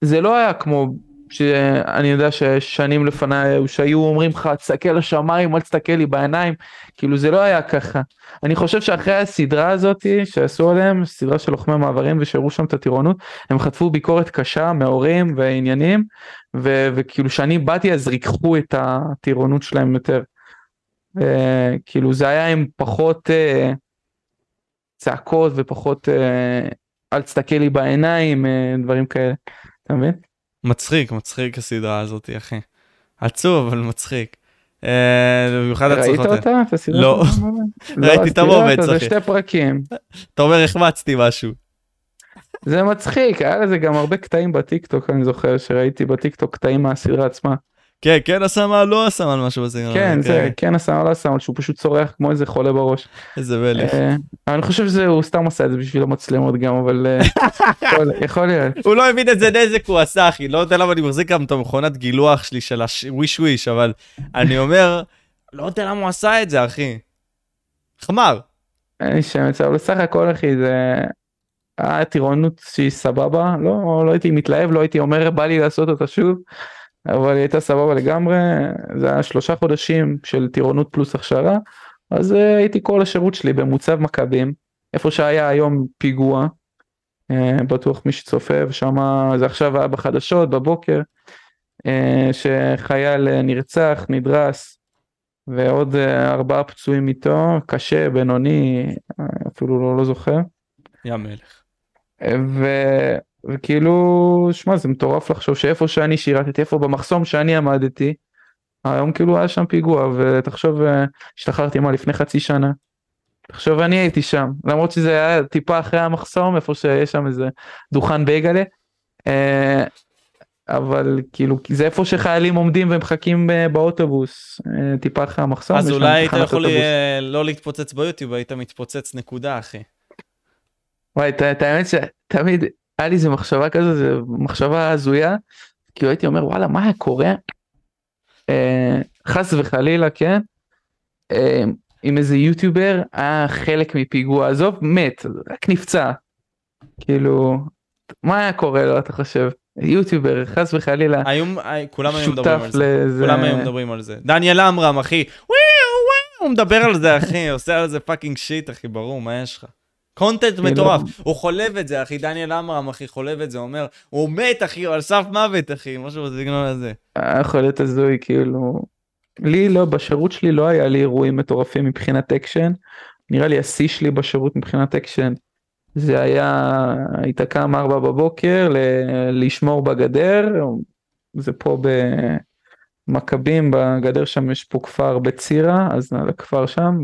זה לא היה כמו שאני יודע ששנים לפניי, שהיו אומרים לך, תסתכל לשמיים, אל תסתכל לי בעיניים, כאילו זה לא היה ככה. אני חושב שאחרי הסדרה הזאת שעשו עליהם, סדרה של לוחמי מעברים ושהראו שם את הטירונות, הם חטפו ביקורת קשה מהורים ועניינים, וכאילו שאני באתי אז ריקחו את הטירונות שלהם יותר. כאילו זה היה עם פחות... צעקות ופחות אל תסתכל לי בעיניים, דברים כאלה, אתה מבין? מצחיק הסדרה הזאת, אחי. עצוב, אבל מצחיק. ראית אותה? לא, ראיתי את המובד, אחי. זה שתי פרקים. אתה אומר, החמצתי משהו. זה מצחיק, היה לזה גם הרבה קטעים בטיקטוק, אני זוכר שראיתי בטיקטוק קטעים מהסדרה עצמה. כן, כן הסמל, לא הסמל, משהו בסגנון. כן, זה, כן הסמל, לא הסמל, שהוא פשוט צורח כמו איזה חולה בראש. איזה בלך. אני חושב שהוא סתם עשה את זה בשביל המצלמות גם, אבל יכול להיות. הוא לא הבין את זה נזק, הוא עשה, אחי, לא יודע למה אני מחזיק גם את המכונת גילוח שלי של הוויש-וויש, אבל אני אומר, לא יודע למה הוא עשה את זה, אחי. חמר. אין שמצב, אבל סך הכל, אחי, זה... הטירונות שהיא סבבה, לא הייתי מתלהב, לא הייתי אומר, בא לי לעשות אותה שוב. אבל היא הייתה סבבה לגמרי, זה היה 3 חודשים של טירונות פלוס הכשרה, אז הייתי כל השירות שלי במוצב מכבים, איפה שהיה היום פיגוע, בטוח מי שצופה, ושם זה עכשיו היה בחדשות, בבוקר, שחייל נרצח, נדרס, ועוד 4 פצועים איתו, קשה, בינוני, אפילו לא זוכר. יא מלך. וכאילו, שמה, זה מטורף לחשוב שאיפה שאני שירתתי, איפה במחסום שאני עמדתי, היום כאילו היה שם פיגוע, ותחשוב, השתחררתי מה, לפני חצי שנה, תחשוב אני הייתי שם, למרות שזה היה טיפה אחרי המחסום, איפה שיש שם איזה דוכן בייגלה, אבל כאילו, זה איפה שחיילים עומדים ומחכים באוטובוס, טיפה אחרי המחסום. אז אולי היית יכול לא להתפוצץ ביוטיוב, היית מתפוצץ נקודה, אחי. וואי, את האמת שתמיד... היה לי איזו מחשבה כזו, זו מחשבה הזויה, כי הייתי אומר, וואלה, מה קורה? חס וחלילה, כן? עם איזה יוטיובר, היה חלק מפיגוע, עזוב, מת, רק נפצע. כאילו, מה היה קורה לו, אתה חושב? יוטיובר, חס וחלילה, כולם היום מדברים על זה. דניאל עמרם, אחי, הוא מדבר על זה, אחי, עושה על זה פאקינג שיט, אחי, ברור, מה יש לך? קונטנט מטורף, הוא חולב את זה, אחי, דניאל עמרם, אחי, חולב את זה, אומר, הוא מת, אחי, הוא על סף מוות, אחי, משהו בסגנון הזה. החולת הזוי, כאילו, לי לא, בשירות שלי לא היה לי אירועים מטורפים מבחינת אקשן, נראה לי השיא שלי בשירות מבחינת אקשן, זה היה, התקם 4 בבוקר, לשמור בגדר, זה פה במכבים, בגדר שם יש פה כפר בצירה, אז על הכפר שם,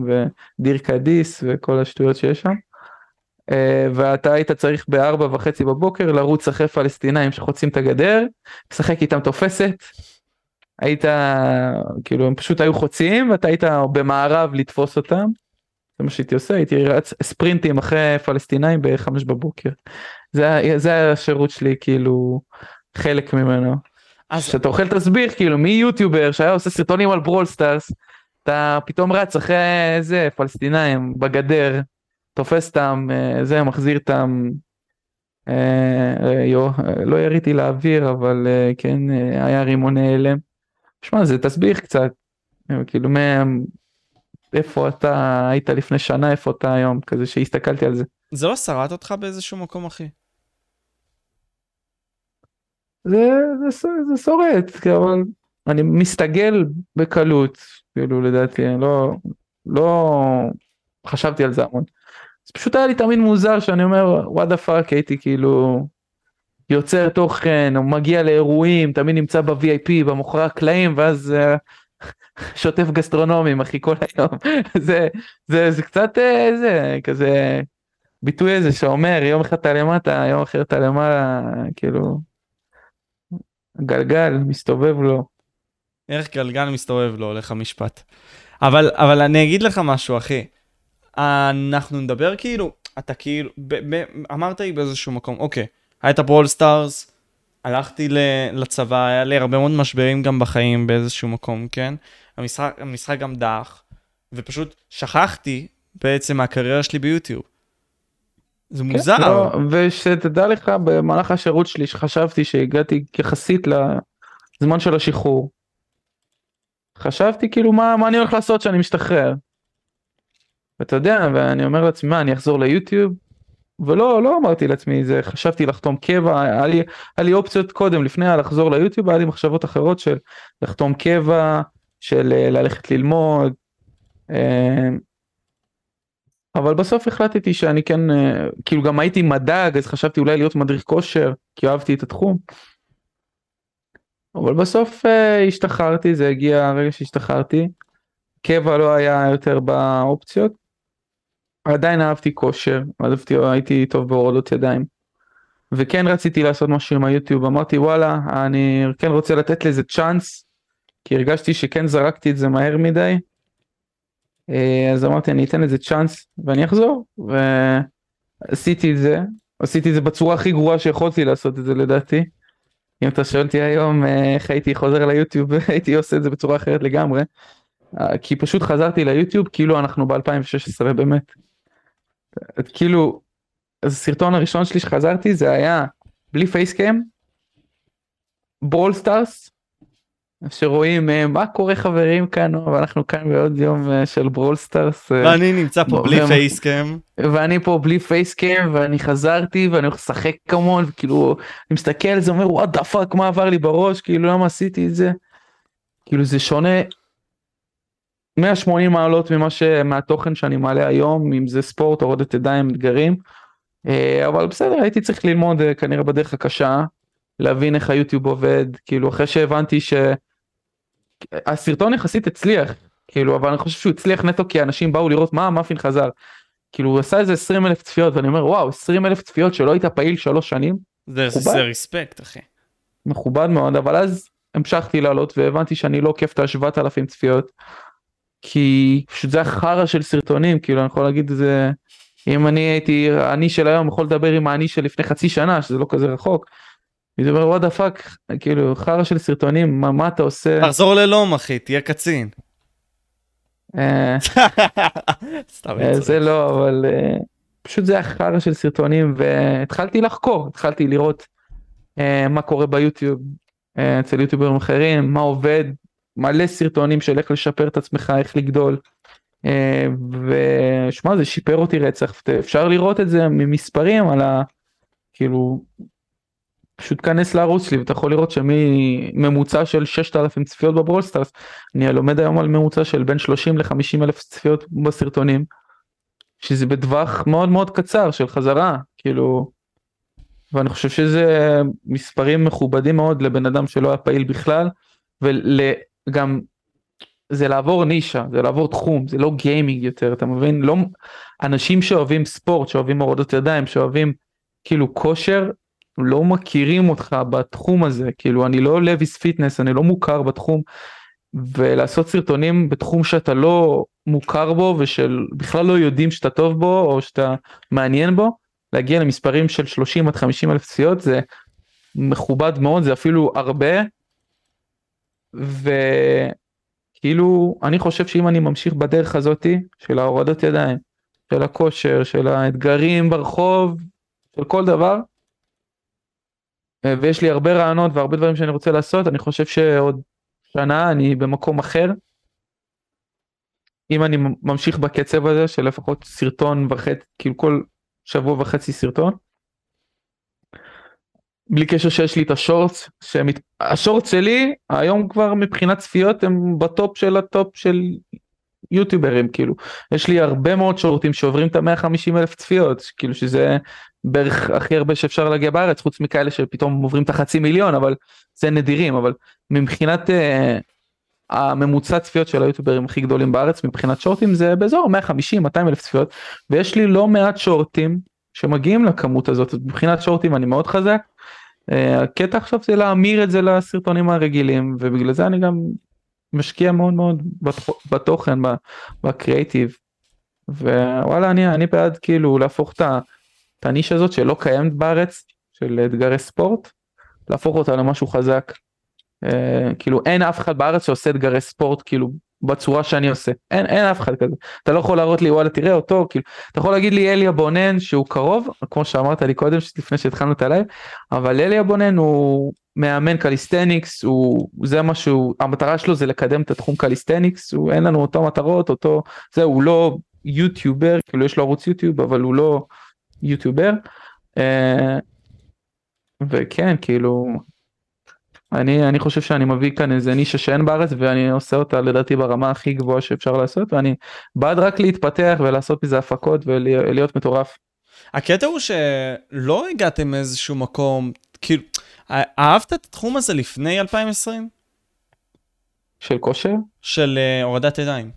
ודיר קדיס, וכל השטויות שיש שם, ואתה היית צריך 4:30 בבוקר לרוץ אחרי פלסטינאים שחוצים את הגדר, לשחק איתם תופסת, היית, כאילו הם פשוט היו חוצים, ואתה היית במערב לתפוס אותם, זה מה שהייתי עושה, הייתי רץ ספרינטים אחרי פלסטינאים ב-5 בבוקר, זה השירות שלי, כאילו, חלק ממנו, שאתה אוכל תסביר, כאילו, מי יוטיובר שהיה עושה סרטונים על בראול סטארס, אתה פתאום רץ אחרי איזה פלסטינאים בגדר, תופס תם, זה מחזיר תם, לא יריתי לאוויר, אבל כן, היה רימוני אלם. שמע, זה תסביך קצת, כאילו, איפה אתה היית לפני שנה, איפה אתה היום, כזה שהסתכלתי על זה. זה לא שרט אותך באיזשהו מקום, אחי? זה שורד, אבל אני מסתגל בקלות, כאילו לדעתי, לא חשבתי על זה המון. אז פשוט היה לי תמיד מוזר שאני אומר, what the fuck, הייתי כאילו יוצר תוכן, או מגיע לאירועים, תמיד נמצא ב-VIP, במוכרי הקלעים, ואז שוטף גסטרונומים, אחי, כל היום. זה קצת איזה, כזה ביטוי איזה שאומר, יום אחד אתה למטה, יום אחר אתה למעלה, כאילו, גלגל מסתובב לו. איך גלגל מסתובב לו, הולך המשפט. אבל אני אגיד לך משהו, אחי. אנחנו נדבר כאילו, אתה כאילו, אמרת לי באיזשהו מקום, אוקיי, הייתה בראול סטארס, הלכתי לצבא, היה לי הרבה מאוד משברים גם בחיים באיזשהו מקום, כן? המשחק גם דח, ופשוט שכחתי בעצם מהקריירה שלי ביוטיוב. זה מוזר. ושתדע לך, במהלך השירות שלי, שחשבתי שהגעתי יחסית לזמן של השחרור. חשבתי כאילו, מה אני הולך לעשות שאני משתחרר? ואתה יודע, ואני אומר לעצמי, מה, אני אחזור ליוטיוב? ולא אמרתי לעצמי, זה חשבתי לחתום קבע, היה לי אופציות קודם, לפני לחזור ליוטיוב, היה לי מחשבות אחרות של לחתום קבע, של ללכת ללמוד, אבל בסוף החלטתי שאני כן, כאילו גם הייתי מדג, אז חשבתי אולי להיות מדריך כושר, כי אהבתי את התחום, אבל בסוף השתחררתי, זה הגיע הרגע שהשתחררתי, קבע לא היה יותר באופציות, עדיין אהבתי כושר, הייתי טוב בהורדות ידיים, וכן רציתי לעשות משהו עם היוטיוב, אמרתי וואלה, אני כן רוצה לתת לזה צ'אנס, כי הרגשתי שכן זרקתי את זה מהר מדי, אז אמרתי אני אתן לזה צ'אנס, ואני אחזור, ועשיתי את זה בצורה הכי גרועה שיכולתי לעשות את זה לדעתי, אם אתה שואלתי היום איך הייתי חוזר ליוטיוב, הייתי עושה את זה בצורה אחרת לגמרי, כי פשוט חזרתי ליוטיוב, כאילו אנחנו ב-2016 באמת. כאילו, אז הסרטון הראשון שלי שחזרתי, זה היה בלי פייסקאם, בראול סטארס, שרואים מה קורה חברים כאן, ואנחנו כאן בעוד יום של בראול סטארס. ואני נמצא פה בלי פייסקאם. ואני פה בלי פייסקאם, ואני חזרתי, ואני הולך לשחק כמון, וכאילו, אני מסתכל על זה, אומר, וואט דה פאק, מה עבר לי בראש, כאילו, למה עשיתי את זה? כאילו, זה שונה 180 מעלות מהתוכן שאני מעלה היום, אם זה ספורט, הורדת ידיים, אתגרים, אבל בסדר, הייתי צריך ללמוד כנראה בדרך הקשה, להבין איך היוטיוב עובד, כאילו אחרי שהבנתי שהסרטון יחסית הצליח, כאילו, אבל אני חושב שהוא הצליח נטו, כי האנשים באו לראות מה מאפין חזר, כאילו הוא עשה איזה 20,000 צפיות, ואני אומר וואו, 20,000 צפיות שלא היית פעיל 3 שנים, זה ריספקט אחי. מכובד מאוד, אבל אז המשכתי לעלות, והבנתי שאני לא כיף את ה-7,000 צפיות, כי פשוט זה החרא של סרטונים, כאילו אני יכול להגיד זה, אם אני הייתי, אני של היום יכול לדבר עם העני של לפני חצי שנה, שזה לא כזה רחוק, וזה אומר, וואדה פאק, כאילו חרא של סרטונים, מה אתה עושה? תחזור ללום אחי, תהיה קצין. זה לא, אבל פשוט זה החרא של סרטונים, והתחלתי לחקור, התחלתי לראות מה קורה ביוטיוב, אצל יוטיוברים אחרים, מה עובד, מלא סרטונים של איך לשפר את עצמך, איך לגדול, ושמע, זה שיפר אותי רצח, אפשר לראות את זה ממספרים על ה... כאילו, פשוט כנס לערוץ לי, ואתה יכול לראות שממוצע של 6,000 צפיות בבראול סטארס, אני לומד היום על ממוצע של בין 30 ל-50,000 צפיות בסרטונים, שזה בטווח מאוד מאוד קצר של חזרה, כאילו, ואני חושב שזה מספרים מכובדים מאוד לבן אדם שלא היה פעיל בכלל, ול... גם זה לעבור נישה, זה לעבור תחום, זה לא גיימינג יותר, אתה מבין? לא, אנשים שאוהבים ספורט, שאוהבים הורדות ידיים, שאוהבים כאילו כושר, לא מכירים אותך בתחום הזה, כאילו אני לא לויס פיטנס, אני לא מוכר בתחום, ולעשות סרטונים בתחום שאתה לא מוכר בו, ושבכלל לא יודעים שאתה טוב בו, או שאתה מעניין בו, להגיע למספרים של 30 עד 50 אלף צפיות, זה מכובד מאוד, זה אפילו הרבה, וכאילו אני חושב שאם אני ממשיך בדרך הזאת של ההורדות ידיים, של הכושר, של האתגרים ברחוב, של כל דבר, ויש לי הרבה רעיונות והרבה דברים שאני רוצה לעשות, אני חושב שעוד שנה אני במקום אחר, אם אני ממשיך בקצב הזה של לפחות סרטון וחצי, כאילו כל שבוע וחצי סרטון, בלי קשר שיש לי את השורץ, השורץ שלי היום כבר מבחינת צפיות הם בטופ של הטופ של יוטיוברים, כאילו, יש לי הרבה מאוד שורטים שעוברים את ה-150,000 צפיות, כאילו שזה בערך הכי הרבה שאפשר להגיע בארץ, חוץ מכאלה שפתאום עוברים את ה500,000, אבל זה נדירים, אבל מבחינת הממוצע צפיות של היוטיוברים הכי גדולים בארץ, מבחינת שורטים זה באזור 150,000-200,000 צפיות, ויש לי לא מעט שורטים שמגיעים לכמות הזאת, מבחינת שורטים אני מאוד חזק, הקטע עכשיו זה להמיר את זה לסרטונים הרגילים, ובגלל זה אני גם משקיע מאוד מאוד בתוכן, בקריאיטיב, ווואלה אני בעד כאילו להפוך את הנישה הזאת שלא קיימת בארץ, של אתגרי ספורט, להפוך אותה למשהו חזק, כאילו אין אף אחד בארץ שעושה אתגרי ספורט כאילו בצורה שאני עושה, אין אף אחד כזה, אתה לא יכול להראות לי וואלה תראה אותו, כאילו, אתה יכול להגיד לי אליה בונן שהוא קרוב, כמו שאמרת לי קודם לפני שהתחלנו את הלייב, אבל אליה בונן הוא מאמן קליסטניקס, זה משהו, המטרה שלו זה לקדם את התחום קליסטניקס, אין לנו אותו מטרות, הוא לא יוטיובר, כאילו יש לו ערוץ יוטיוב, אבל הוא לא יוטיובר, וכן, כאילו, אני חושב שאני מביא כאן איזה נישה שאין בארץ, ואני עושה אותה לדעתי ברמה הכי גבוהה שאפשר לעשות, ואני בעד רק להתפתח ולעשות מזה הפקות ולהיות מטורף. הקטע הוא שלא הגעתם איזשהו מקום, כאילו, אהבת את התחום הזה לפני 2020? של כושר? של הורדת ידיים.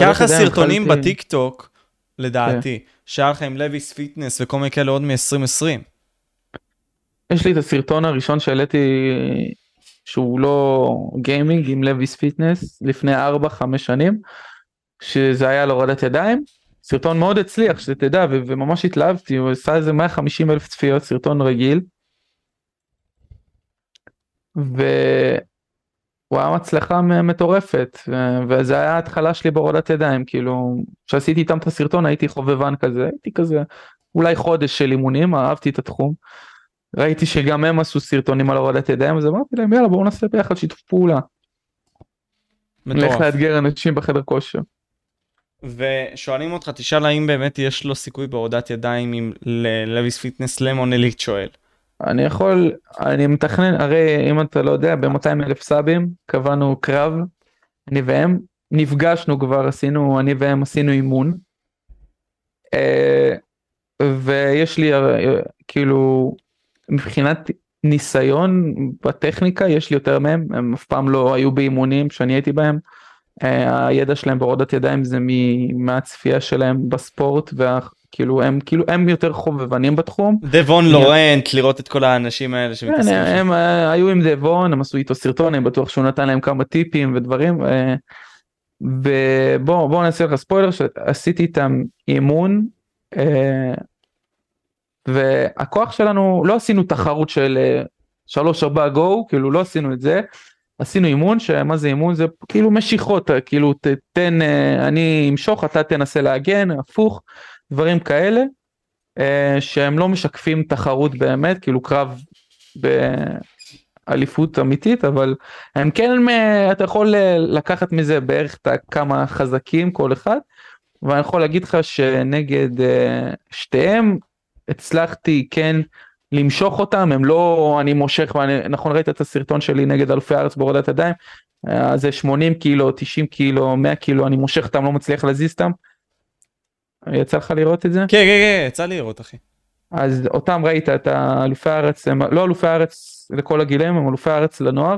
ככה סרטונים בטיקטוק, לדעתי, שהיה לך עם לואיס פיטנס וכל מיני כאלה עוד מ-2020. יש לי את הסרטון הראשון שהעליתי, שהוא לא גיימינג, עם לואיס פיטנס, לפני 4-5 שנים, שזה היה להורדת ידיים. סרטון מאוד הצליח, שתדע, וממש התלהבתי, הוא עשה איזה 150,000 צפיות, סרטון רגיל. והוא היה מצלחה מטורפת, וזה היה ההתחלה שלי בהורדת ידיים, כאילו, כשעשיתי איתם את הסרטון הייתי חובבן כזה, הייתי כזה, אולי חודש של אימונים, אהבתי את התחום, ראיתי שגם הם עשו סרטונים על הורדת ידיים, אז אמרתי להם, יאללה, בואו נעשה ביחד שיתוף פעולה. נלך לאתגר אנשים בחדר כושר. ושואלים אותך, תשאל האם באמת יש לו סיכוי בהורדת ידיים עם לואיס פיטנס למון אליט שואל. אני יכול, אני מתכנן, הרי אם אתה לא יודע, ב-200,000 סאבים, קבענו קרב, אני והם, נפגשנו כבר, אני והם עשינו אימון, ויש לי כאילו, מבחינת ניסיון בטכניקה, יש לי יותר מהם, הם אף פעם לא היו באימונים שאני הייתי בהם, הידע שלהם בהורדת ידיים זה מהצפייה שלהם בספורט, כאילו הם יותר חובבנים בתחום. דבון לורנט, לראות את כל האנשים האלה שמתעסקים. הם היו עם דבון, הם עשו איתו סרטון, הם בטוח שהוא נתן להם כמה טיפים ודברים. ובואו נעשה לך ספוילר, שעשיתי איתם אימון, והכוח שלנו, לא עשינו תחרות של 3-4 גו, כאילו לא עשינו את זה, עשינו אימון, שמה זה אימון? זה כאילו משיכות, כאילו תתן, אני אמשוך, אתה תנסה להגן, הפוך, דברים כאלה, שהם לא משקפים תחרות באמת, כאילו קרב באליפות אמיתית, אבל הם כן, אתה יכול לקחת מזה בערך כמה חזקים כל אחד, ואני יכול להגיד לך שנגד שתיהם, הצלחתי כן למשוך אותם, הם לא, אני מושך, נכון ראית את הסרטון שלי נגד אלופי הארץ בהורדת ידיים, זה 80 קילו, 90 קילו, 100 קילו, אני מושך אותם, לא מצליח להזיז אותם, יצא לך לראות את זה? כן, יצא לי לראות, אחי. אז אותם ראית, את אלופי הארץ, לא אלופי הארץ לכל הגילים, הם אלופי הארץ לנוער,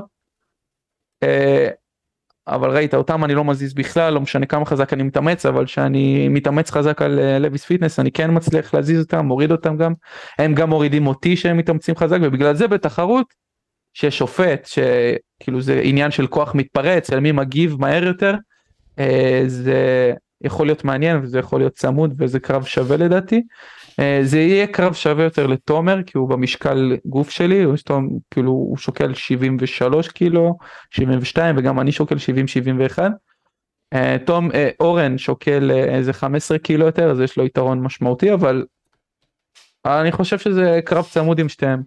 אבל ראית, אותם אני לא מזיז בכלל, לא משנה כמה חזק אני מתאמץ, אבל שאני מתאמץ חזק על לואיס פיטנס, אני כן מצליח להזיז אותם, מוריד אותם גם, הם גם מורידים אותי שהם מתאמצים חזק, ובגלל זה בתחרות, ששופט, שכאילו זה עניין של כוח מתפרץ, על מי מגיב מהר יותר, זה יכול להיות מעניין, וזה יכול להיות צמוד, וזה קרב שווה לדעתי, זה יהיה קרב שווה יותר לתומר, כי הוא במשקל גוף שלי, כאילו הוא שוקל 73 קילו, 72, וגם אני שוקל 70-71, אורן שוקל איזה 15 קילו יותר, אז יש לו יתרון משמעותי, אבל אני חושב שזה קרב צמוד עם שתיהם,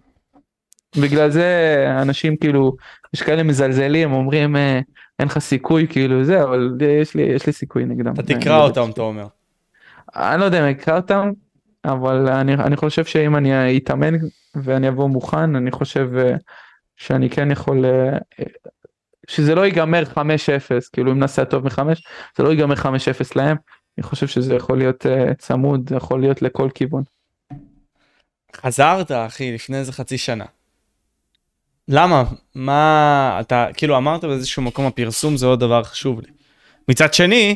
בגלל זה אנשים כאילו, יש כאלה מזלזלים, אומרים אין לך סיכוי כאילו זה, אבל יש לי סיכוי נגדם. אתה תקרא אותם, אתה אומר. אני לא יודע, אני אקרא אותם, אבל אני חושב שאם אני אתאמן ואני אבוא מוכן, אני חושב שאני כן יכול, שזה לא ייגמר 5-0, כאילו אם נעשה טוב מ-5, זה לא ייגמר 5-0 להם, אני חושב שזה יכול להיות צמוד, יכול להיות לכל כיוון. חזרת אחי לפני איזה חצי שנה. למה? מה אתה, כאילו אמרת באיזשהו מקום הפרסום זה עוד דבר חשוב לי. מצד שני,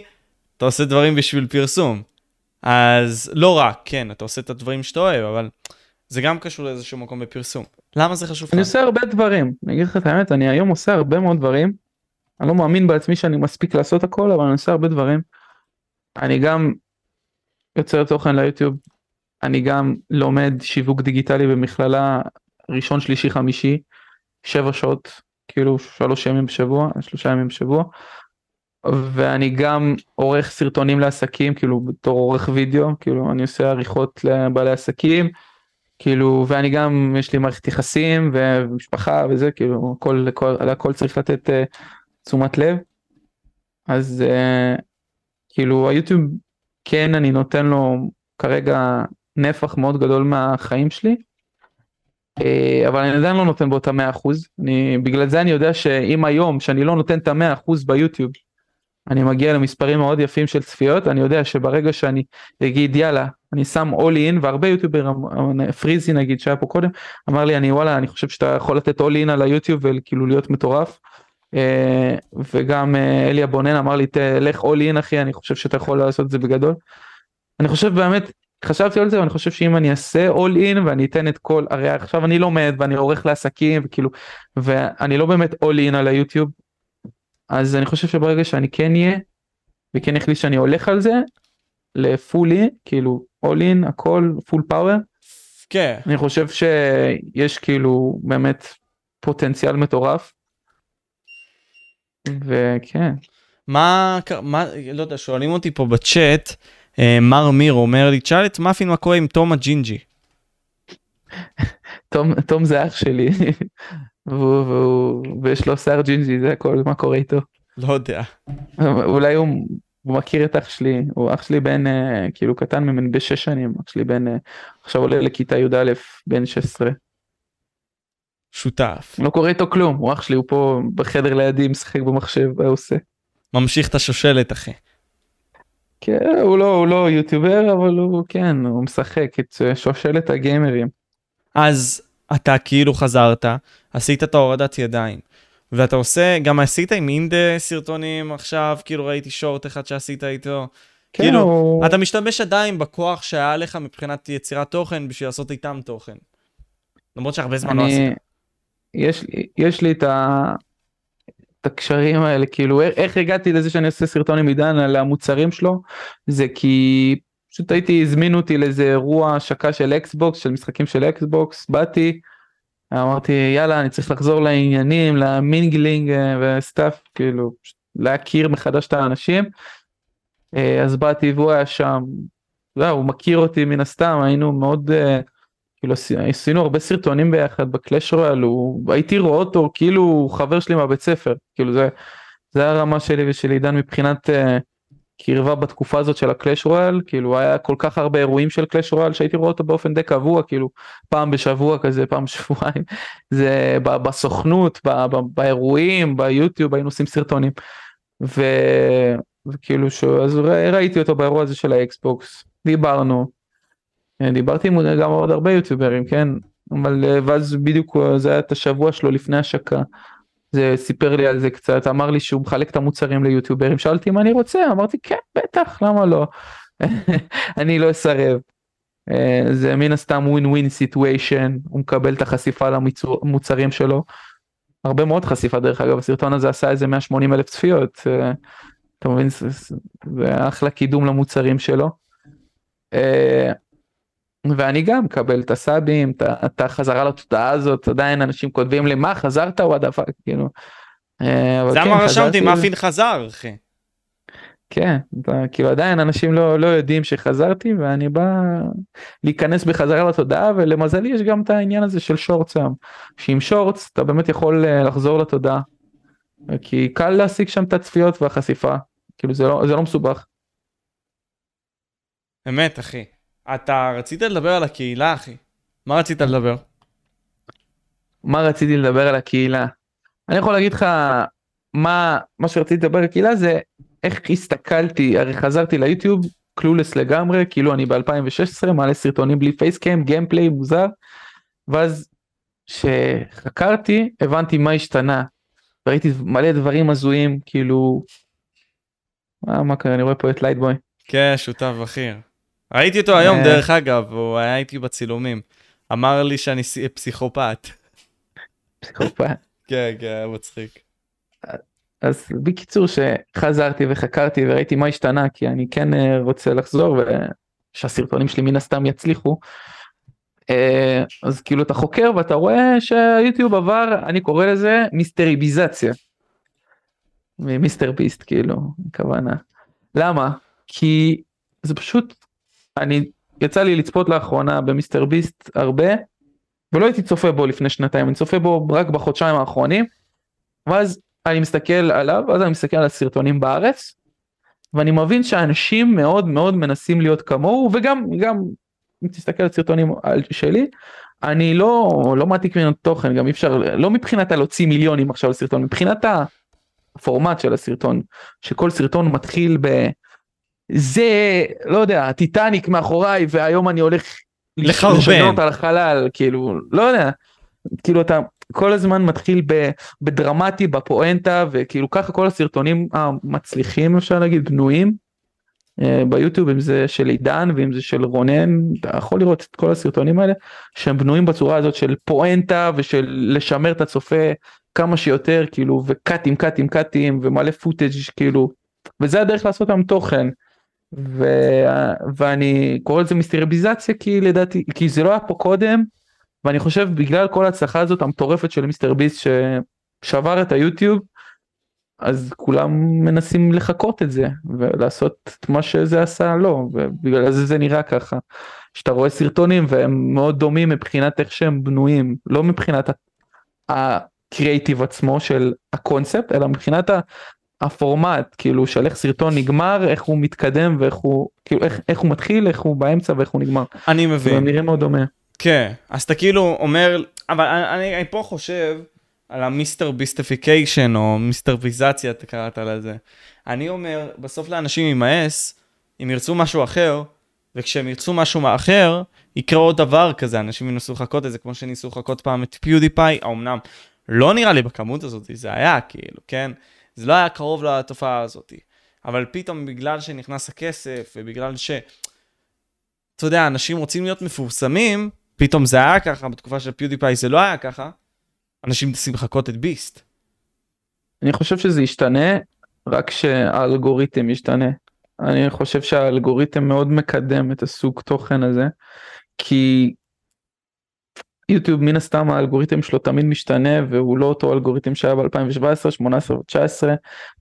אתה עושה דברים בשביל פרסום. אז לא רק, כן, אתה עושה את הדברים שאתה אוהב, אבל זה גם קשור לאיזשהו מקום בפרסום. למה זה חשוב? אני עושה הרבה דברים. אני אגיד לך את האמת, אני היום עושה הרבה מאוד דברים. אני לא מאמין בעצמי שאני מספיק לעשות הכל, אבל אני עושה הרבה דברים. אני גם יוצר תוכן ליוטיוב. אני גם לומד שיווק דיגיטלי במכללה ראשון, שלישי, חמישי, 7 שעות, כאילו 3 ימים בשבוע, 3 ימים בשבוע. ואני גם עורך סרטונים לעסקים, כאילו בתור עורך וידאו, כאילו אני עושה עריכות לבעלי עסקים, כאילו, ואני גם, יש לי מערכת יחסים ומשפחה וזה, כאילו, הכל צריך לתת תשומת לב. אז כאילו, היוטיוב, כן, אני נותן לו כרגע נפח מאוד גדול מהחיים שלי, אבל אני עדיין לא נותן בו את 100%. בגלל זה אני יודע שאם היום, שאני לא נותן את 100% ביוטיוב, אני מגיע למספרים מאוד יפים של צפיות, אני יודע שברגע שאני אגיד יאללה, אני שם all in, והרבה יוטיובר, פריזי נגיד שהיה פה קודם, אמר לי אני וואלה, אני חושב שאתה יכול לתת all in על היוטיוב, וכאילו להיות מטורף, וגם אליה בונן אמר לי, תלך all in אחי, אני חושב שאתה יכול לעשות את זה בגדול, אני חושב באמת, חשבתי על זה, ואני חושב שאם אני אעשה all in, ואני אתן את כל, הרי עכשיו אני לומד, ואני עורך לעסקים, וכאילו, ואני לא באמת all in על היוטיוב, אז אני חושב שברגע שאני כן יהיה, וכן החליט שאני הולך על זה, לפולי, כאילו, all in, הכל, full power, כן. אני חושב שיש כאילו, באמת, פוטנציאל מטורף, וכן. מה, לא יודע, שואלים אותי פה בצ'אט, מר מיר אומר לי, תשאל את מאפין מה קורה עם תום הג'ינג'י. תום זה אח שלי. ויש לו שיער ג'ינג'י, זה הכל, מה קורה איתו? לא יודע. אולי הוא מכיר את אח שלי, הוא אח שלי בן, כאילו קטן ממני ב6 שנים, אח שלי בן, עכשיו עולה לכיתה י"א, בן 16. שותף. לא קורה איתו כלום, הוא אח שלי, הוא פה בחדר לידי, משחק במחשב, הוא עושה. ממשיך את השושלת אחי. כן, הוא לא יוטיובר, אבל הוא כן, הוא משחק את שושלת הגיימרים. אז אתה כאילו חזרת, עשית את ההורדת ידיים, ואתה עושה, גם עשית עם אינדה סרטונים עכשיו, כאילו ראיתי שורט אחד שעשית איתו, כן, כאילו או... אתה משתמש עדיין בכוח שהיה לך מבחינת יצירת תוכן, בשביל לעשות איתם תוכן. למרות שהרבה זמן לא עשית. יש לי את הקשרים האלה, כאילו איך הגעתי לזה שאני עושה סרטון עם עידן על המוצרים שלו, זה כי פשוט הזמינו אותי לאיזה אירוע השקה של אקסבוקס, של משחקים של אקסבוקס, באתי, אמרתי יאללה אני צריך לחזור לעניינים, למינגלינג וסטאף, כאילו להכיר מחדש את האנשים, אז באתי והוא היה שם, הוא מכיר אותי מן הסתם, היינו מאוד, כאילו עשינו הרבה סרטונים ביחד בקלאש רויאל, הייתי רואה אותו כאילו חבר שלי מהבית ספר, כאילו זה הרמה שלי ושל עידן מבחינת קרבה בתקופה הזאת של הקלאש רויאל, כאילו היה כל כך הרבה אירועים של קלאש רויאל שהייתי רואה אותו באופן די קבוע, כאילו פעם בשבוע כזה, פעם בשבועיים, זה בסוכנות, באירועים, ביוטיוב, היינו עושים סרטונים, וכאילו אז ראיתי אותו באירוע הזה של האקסבוקס, דיברתי גם עוד הרבה יוטיוברים, כן? אבל ואז בדיוק זה היה את השבוע שלו לפני השקה, זה סיפר לי על זה קצת, אמר לי שהוא מחלק את המוצרים ליוטיוברים, שאלתי מה אני רוצה, אמרתי כן, בטח, למה לא? אני לא אסרב. זה מן הסתם win-win situation, הוא מקבל את החשיפה למוצרים שלו, הרבה מאוד חשיפה דרך אגב, הסרטון הזה עשה איזה 180,000 צפיות, אתה מבין, זה אחלה קידום למוצרים שלו. ואני גם מקבל את הסאבים, את החזרה לתודעה הזאת, עדיין אנשים כותבים לי, מה חזרת או הדפק, כאילו. זה כן, מה רשמתי, מאפין חזר, אחי. כן, כאילו עדיין אנשים לא יודעים שחזרתי, ואני בא להיכנס בחזרה לתודעה, ולמזלי יש גם את העניין הזה של שורט שם, שעם שורט אתה באמת יכול לחזור לתודעה, כי קל להשיג שם את הצפיות והחשיפה, כאילו זה לא מסובך. אמת, אחי. אתה רצית לדבר על הקהילה, אחי. מה רצית לדבר? מה רציתי לדבר על הקהילה? אני יכול להגיד לך, מה שרציתי לדבר על הקהילה זה, איך הסתכלתי, הרי חזרתי ליוטיוב, קלולס לגמרי, כאילו אני ב-2016, מעלה סרטונים בלי פייסקאם, גיימפליי מוזר, ואז שחקרתי, הבנתי מה השתנה, וראיתי מלא דברים הזויים, כאילו, מה קרה, אני רואה פה את לייטבוי. כן, שותף בכיר. ראיתי אותו היום, דרך אגב, הוא היה איתי בצילומים, אמר לי שאני פסיכופת. פסיכופת. כן, כן, מצחיק. אז בקיצור שחזרתי וחקרתי וראיתי מה השתנה, כי אני כן רוצה לחזור ושהסרטונים שלי מן הסתם יצליחו. אז כאילו אתה חוקר ואתה רואה שהיוטיוב עבר, אני קורא לזה מיסטריביזציה. מיסטר ביסט, כאילו, הכוונה. למה? כי זה פשוט, יצא לי לצפות לאחרונה במיסטר ביסט הרבה, ולא הייתי צופה בו לפני שנתיים, אני צופה בו רק בחודשיים האחרונים, ואז אני מסתכל עליו, אז אני מסתכל על הסרטונים בארץ, ואני מבין שאנשים מאוד מאוד מנסים להיות כמוהו, וגם אם תסתכל על סרטונים שלי, אני לא מעתיק מן התוכן, גם אי אפשר, לא מבחינת להוציא מיליונים עכשיו לסרטון, מבחינת הפורמט של הסרטון, שכל סרטון מתחיל זה, לא יודע, הטיטניק מאחוריי, והיום אני הולך לשנות על החלל, כאילו, לא יודע, כאילו אתה כל הזמן מתחיל בדרמטי, בפואנטה, וכאילו ככה כל הסרטונים המצליחים, אפשר להגיד, בנויים, ביוטיוב, אם זה של עידן, ואם זה של רונן, אתה יכול לראות את כל הסרטונים האלה, שהם בנויים בצורה הזאת של פואנטה, ושל לשמר את הצופה כמה שיותר, כאילו, וקאטים, קאטים, קאטים, ומלא פוטג' כאילו, וזה הדרך לעשות עם תוכן, ואני קורא לזה מיסטריביזציה, כי לדעתי, כי זה לא היה פה קודם, ואני חושב בגלל כל ההצלחה הזאת המטורפת של מיסטר ביסט ששבר את היוטיוב, אז כולם מנסים לחכות את זה, ולעשות את מה שזה עשה לא, ובגלל זה נראה ככה, שאתה רואה סרטונים והם מאוד דומים מבחינת איך שהם בנויים, לא מבחינת הקריאיטיב עצמו של הקונספט, אלא מבחינת הפורמט, כאילו של איך סרטון נגמר, איך הוא מתקדם ואיך הוא, כאילו איך הוא מתחיל, איך הוא באמצע ואיך הוא נגמר. אני מבין. הם נראים מאוד דומה. כן, אז אתה כאילו אומר, אבל אני פה חושב על המיסטר ביסטיפיקיישן או מיסטרביזציה, אתה קראת על זה. אני אומר, בסוף לאנשים יימאס, אם ירצו משהו אחר, וכשהם ירצו משהו אחר, יקרה עוד דבר כזה, אנשים ינסו לחכות את זה, כמו שניסו לחכות פעם את פיודיפיי, אמנם לא נראה לי בכמות הזאת, זה היה כאילו, כן? זה לא היה קרוב לתופעה הזאת, אבל פתאום בגלל שנכנס הכסף, ובגלל אתה יודע, אנשים רוצים להיות מפורסמים, פתאום זה היה ככה, בתקופה של פיודיפיי זה לא היה ככה, אנשים נסים לחכות את ביסט. אני חושב שזה ישתנה, רק שהאלגוריתם ישתנה. אני חושב שהאלגוריתם מאוד מקדם את הסוג תוכן הזה, כי יוטיוב מן הסתם האלגוריתם שלו תמיד משתנה, והוא לא אותו אלגוריתם שהיה ב-2017, 18, 19,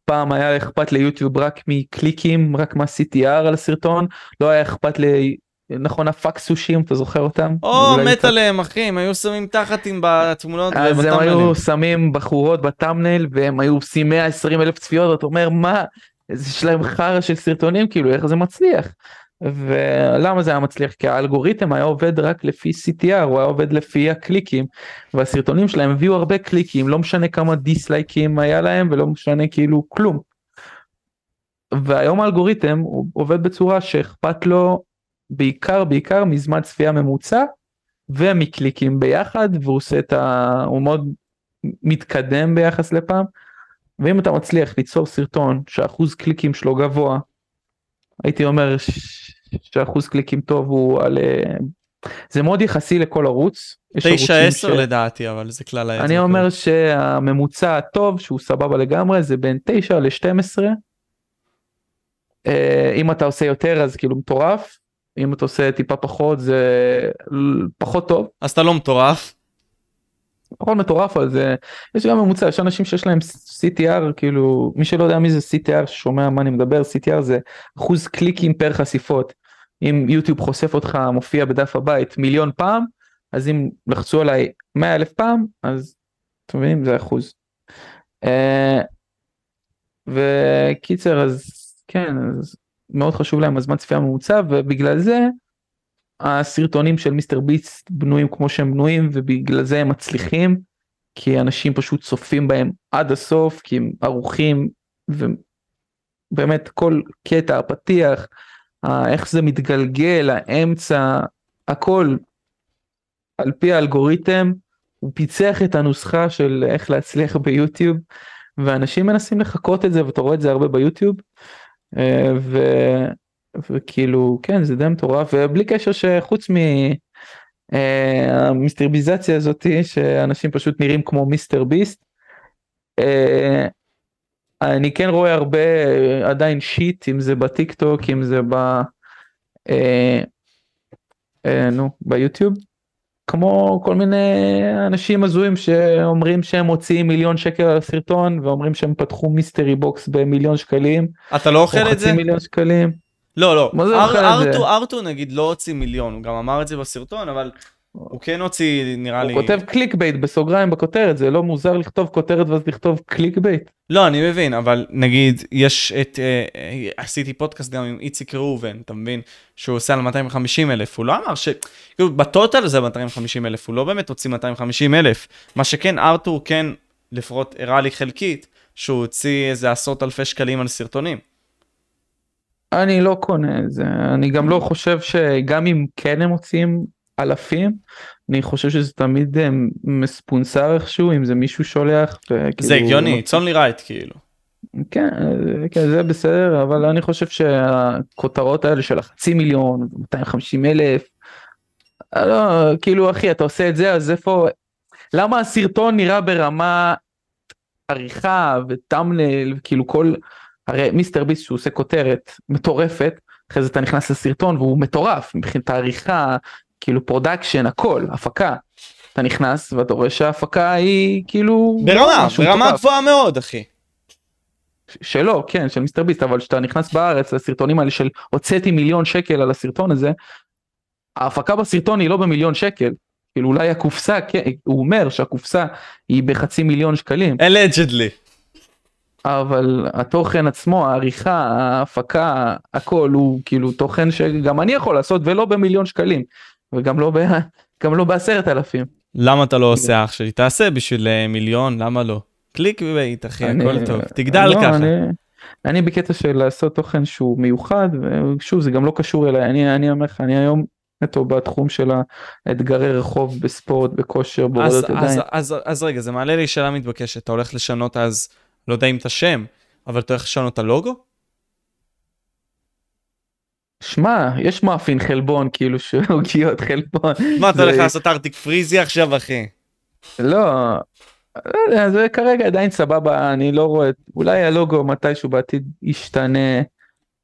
פעם היה אכפת ליוטיוב רק מקליקים, רק מה-CTR על הסרטון, לא היה אכפת נכון, הפאק סושים, אתה זוכר אותם? או, מת עליהם, אחי, הם היו שמים תחתים בתמונות. אז הם היו שמים בחורות בטאמנייל, והם היו עושים 120,000 צפיות, אתה אומר, מה? יש להם חרא של סרטונים, כאילו, איך זה מצליח? ולמה זה היה מצליח? כי האלגוריתם היה עובד רק לפי CTR, הוא היה עובד לפי הקליקים, והסרטונים שלהם הביאו הרבה קליקים, לא משנה כמה דיסלייקים היה להם, ולא משנה כאילו כלום. והיום האלגוריתם הוא עובד בצורה שאכפת לו בעיקר מזמן צפייה ממוצע, ומקליקים ביחד, והוא עושה הוא מאוד מתקדם ביחס לפעם, ואם אתה מצליח ליצור סרטון שאחוז קליקים שלו גבוה, הייתי אומר שאחוז קליקים טוב הוא על, זה מאוד יחסי לכל ערוץ. 9-10 לדעתי, אבל זה כלל העצם. אני אומר שהממוצע הטוב, שהוא סבבה לגמרי, זה בין 9-12. אם אתה עושה יותר, אז כאילו מטורף. אם אתה עושה טיפה פחות, זה פחות טוב. אז אתה לא מטורף. פחות מטורף, אז יש גם ממוצע, יש אנשים שיש להם CTR, כאילו, מי שלא יודע מי זה CTR, ששומע מה אני מדבר, CTR זה אחוז קליקים פר חשיפות. אם יוטיוב חושף אותך, מופיע בדף הבית 1,000,000 פעם, אז אם לחצו עליי 100,000 פעם, אז אתם מבינים, זה אחוז. וקיצר, אז כן, אז מאוד חשוב להם הזמן צפייה ממוצע, ובגלל זה הסרטונים של מיסטר ביסט בנויים כמו שהם בנויים, ובגלל זה הם מצליחים, כי אנשים פשוט צופים בהם עד הסוף, כי הם ערוכים, ובאמת כל קטע, הפתיח, איך זה מתגלגל, האמצע, הכל, על פי האלגוריתם, הוא פיצח את הנוסחה של איך להצליח ביוטיוב, ואנשים מנסים לחכות את זה, ואתה רואה את זה הרבה ביוטיוב, וכאילו, כן, זה די מטורף, ובלי קשר שחוץ מהמיסטרביזציה הזאת, שאנשים פשוט נראים כמו מיסטר ביסט, אני כן רואה הרבה עדיין שיט, אם זה בטיקטוק, אם זה ביוטיוב, כמו כל מיני אנשים הזויים שאומרים שהם מוציאים $1,000,000 על הסרטון, ואומרים שהם פתחו מיסטרי בוקס ב$1,000,000. אתה לא אוכל את זה? או $500,000. לא. ארתור נגיד לא הוציא $1,000,000, הוא גם אמר את זה בסרטון, אבל הוא כן הוציא, נראה לי... הוא כותב קליק בייט בסוגריים בכותרת, זה לא מוזר לכתוב כותרת ואז לכתוב קליק בייט. לא, אני מבין, אבל נגיד, יש את... עשיתי פודקאסט גם עם איציק ראובן, אתה מבין? שהוא עושה על 250,000, הוא לא אמר ש... בטוטל זה 250,000, הוא לא באמת הוציא 250,000. מה שכן, ארתור כן, לפחות הראה לי חלקית, שהוא הוציא איזה $100,000 על סרטונים. אני לא קונה את זה, אני גם לא חושב שגם אם כן הם מוצאים... אלפים, אני חושב שזה תמיד מספונסר איכשהו, אם זה מישהו שולח. זה הגיוני, צון לי רייט כאילו. כן, זה בסדר, אבל אני חושב שהכותרות האלה של $500,000, 250,000, לא, כאילו אחי, אתה עושה את זה, אז איפה, למה הסרטון נראה ברמה עריכה וטאמנל, כאילו כל, הרי מיסטר ביסט שהוא עושה כותרת מטורפת, אחרי זה אתה נכנס לסרטון והוא מטורף, מבחינת העריכה, כאילו פרודקשן, הכל, הפקה. אתה נכנס ואתה רואה שההפקה היא כאילו... ברמה גבוהה מאוד, אחי. שלא, כן, של מיסטר ביסט, אבל כשאתה נכנס בארץ לסרטונים האלה של הוצאתי $1,000,000 על הסרטון הזה, ההפקה בסרטון היא לא ב$1,000,000, כאילו אולי הקופסה, הוא אומר שהקופסה היא ב$500,000. Allegedly. אבל התוכן עצמו, העריכה, ההפקה, הכל הוא כאילו תוכן שגם אני יכול לעשות ולא ב$1,000,000. וגם לא ב$10,000. למה אתה לא עושה אח שלי? תעשה בשביל $1,000,000, למה לא? קליק בבית אחי, הכל טוב, תגדל ככה. אני בקטע של לעשות תוכן שהוא מיוחד, ושוב זה גם לא קשור אליי, אני אומר לך, אני היום נטו בתחום של האתגרי רחוב בספורט, בכושר, בעודות עדיין. אז רגע, זה מעלה לי שאלה מתבקשת, אתה הולך לשנות אז, לא יודע אם את השם, אבל אתה הולך לשנות את הלוגו? שמע, יש מאפין חלבון, כאילו שעוגיות חלבון. מה, אתה הולך לעשות ארטיק פריזי עכשיו, אחי? לא, זה כרגע עדיין סבבה, אני לא רואה, אולי הלוגו מתישהו בעתיד ישתנה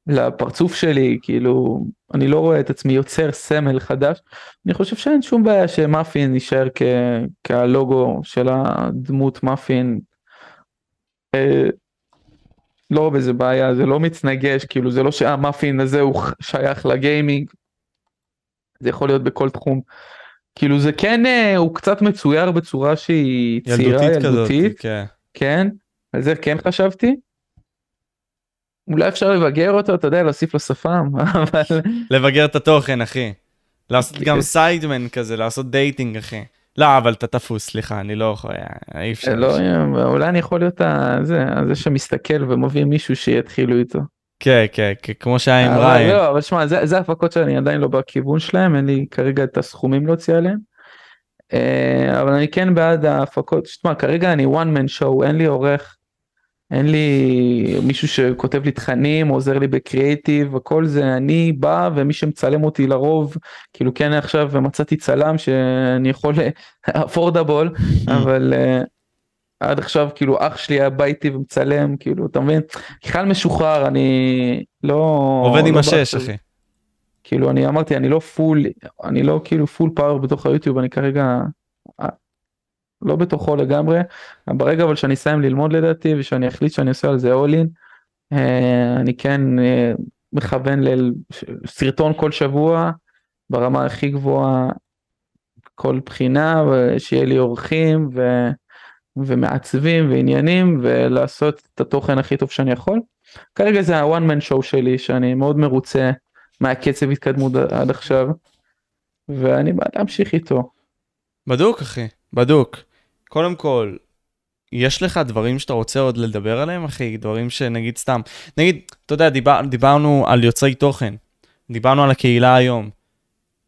לפרצוף שלי, כאילו, אני לא רואה את עצמי יוצר סמל חדש, אני חושב שאין שום בעיה שמאפין יישאר כהלוגו של הדמות מאפין, לא בזה בעיה, זה לא מתנגש, כאילו זה לא שהמאפין הזה הוא שייך לגיימינג, זה יכול להיות בכל תחום, כאילו זה כן, הוא קצת מצויר בצורה שהיא צעירה, ילדותית, כן, על זה כן חשבתי, אולי אפשר לבגר אותו, אתה יודע, להוסיף לו שפם, אבל... לבגר את התוכן, אחי, לעשות גם סיידמן כזה, לעשות דייטינג, אחי. לא, אבל אתה תפוס, סליחה, אני לא יכול, אי אפשר. לא, אולי אני יכול להיות זה שמסתכל ומביא מישהו שיתחילו איתו. כן, כן, כמו שהיה עם ריים. לא, אבל שמע, זה ההפקות שאני עדיין לא בכיוון שלהם, אין לי כרגע את הסכומים להוציא עליהם, אבל אני כן בעד ההפקות, שתמה, כרגע אני one man show, אין לי עורך, אין לי מישהו שכותב לי תכנים, עוזר לי בקריאיטיב, וכל זה, אני בא, ומי שמצלם אותי לרוב, כאילו כן עכשיו, ומצאתי צלם שאני יכול, affordable, אבל עד עכשיו, כאילו, אח שלי היה ביתי ומצלם, כאילו, אתה מבין? כחל משוחרר, אני לא... עובד עם השש, אחי. כאילו, אני אמרתי, אני לא כאילו פול פאוור בתוך היוטיוב, אני כרגע... לא בתוכו לגמרי, ברגע אבל שאני אסיים ללמוד לדעתי, ושאני אחליט שאני עושה על זה אולין, אני כן מכוון לסרטון כל שבוע, ברמה הכי גבוהה, כל בחינה, שיהיה לי אורחים, ומעצבים ועניינים, ולעשות את התוכן הכי טוב שאני יכול. כרגע זה ה-one man show שלי, שאני מאוד מרוצה מהקצב התקדמות עד עכשיו, ואני בא להמשיך איתו. בדוק, אחי, בדוק. קודם כל, יש לך דברים שאתה רוצה עוד לדבר עליהם, אחי? דברים שנגיד סתם. נגיד, אתה יודע, דיברנו על יוצרי תוכן, דיברנו על הקהילה היום.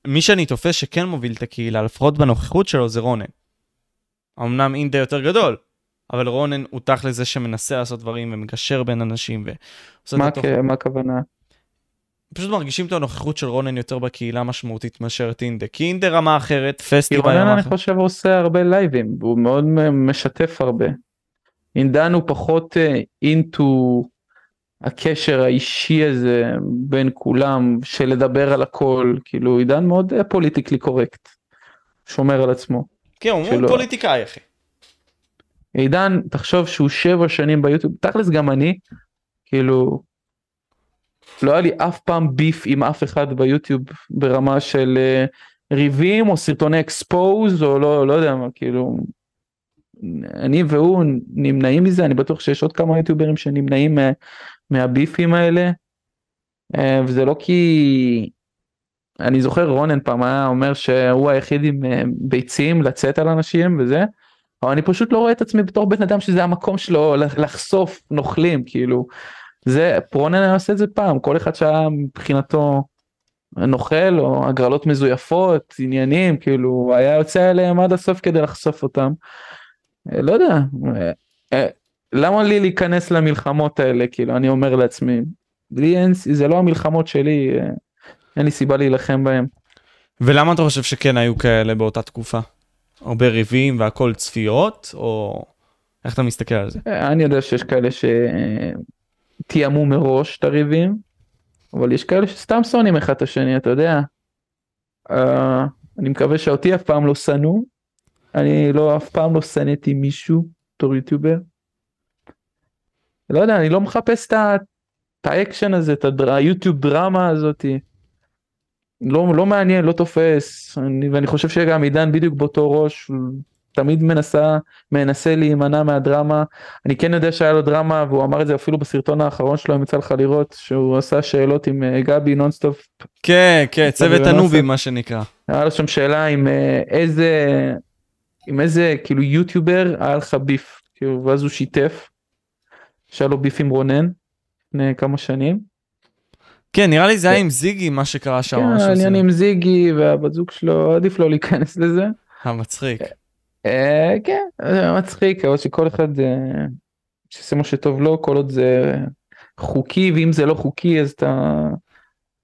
מי שאני תופס שכן מוביל את הקהילה, לפחות בנוכחות שלו, זה רונן. אמנם אינדה יותר גדול, אבל רונן הוא תח לזה שמנסה לעשות דברים ומגשר בין אנשים. מה הכוונה? פשוט מרגישים את הנוכחות של רונן יותר בקהילה משמעותית מאשר אינדה, כי אינדה רמה אחרת, פסטיבל רמה אחרת. רונן אני חושב הוא עושה הרבה לייבים, הוא מאוד משתף הרבה. אינדן הוא פחות אינטו הקשר האישי הזה בין כולם, של לדבר על הכל, כאילו עידן מאוד פוליטיקלי קורקט, שומר על עצמו. כן, הוא פוליטיקאי אחי. עידן, תחשוב שהוא 7 שנים ביוטיוב, תכלס גם אני, כאילו, לא היה לי אף פעם ביף עם אף אחד ביוטיוב, ברמה של ריבים או סרטוני אקספוז, או לא יודע מה, כאילו, אני והוא נמנעים מזה, אני בטוח שיש עוד כמה יוטיוברים שנמנעים מהביפים האלה, וזה לא כי, אני זוכר רונן פעם היה אומר שהוא היחיד עם ביצים לצאת על אנשים וזה, אבל אני פשוט לא רואה את עצמי בתור בן אדם שזה המקום שלו לחשוף נוכלים, כאילו, זה, רונן היה עושה את זה פעם, כל אחד שהיה מבחינתו נוכל או הגרלות מזויפות, עניינים, כאילו, היה יוצא אליהם עד הסוף כדי לחשוף אותם, לא יודע, למה לי להיכנס למלחמות האלה, כאילו, אני אומר לעצמי, זה לא המלחמות שלי, אין לי סיבה להילחם בהם. ולמה אתה חושב שכן היו כאלה באותה תקופה? הרבה ריבים והכל צפיות, או איך אתה מסתכל על זה? אני יודע שיש כאלה שתיאמו מראש את הריבים, אבל יש כאלה שסתם שונאים אחד את השני, אתה יודע. אני מקווה שאותי אף פעם לא שנאו, אני לא אף פעם לא שנאתי מישהו, בתור יוטיובר. לא יודע, אני לא מחפש את האקשן הזה, את היוטיוב דרמה הזאת. לא מעניין, לא תופס, ואני חושב שגם עידן בדיוק באותו ראש, תמיד מנסה להימנע מהדרמה, אני כן יודע שהיה לו דרמה, והוא אמר את זה אפילו בסרטון האחרון שלו, אם יצא לך לראות, שהוא עשה שאלות עם גבי נונסטופ. כן, כן, צוות הנובי מה שנקרא. היה לו שם שאלה עם איזה כאילו יוטיובר היה לך ביף, ואז הוא שיתף, שהיה לו ביף עם רונן, לפני כמה שנים. כן, נראה לי זה היה עם זיגי, מה שקרה שם. כן, העניין עם זיגי והבת זוג שלו, עדיף לא להיכנס לזה. המצחיק. כן, המצחיק, אבל שכל אחד שעושה מה שטוב לו, כל עוד זה חוקי, ואם זה לא חוקי, אז אתה...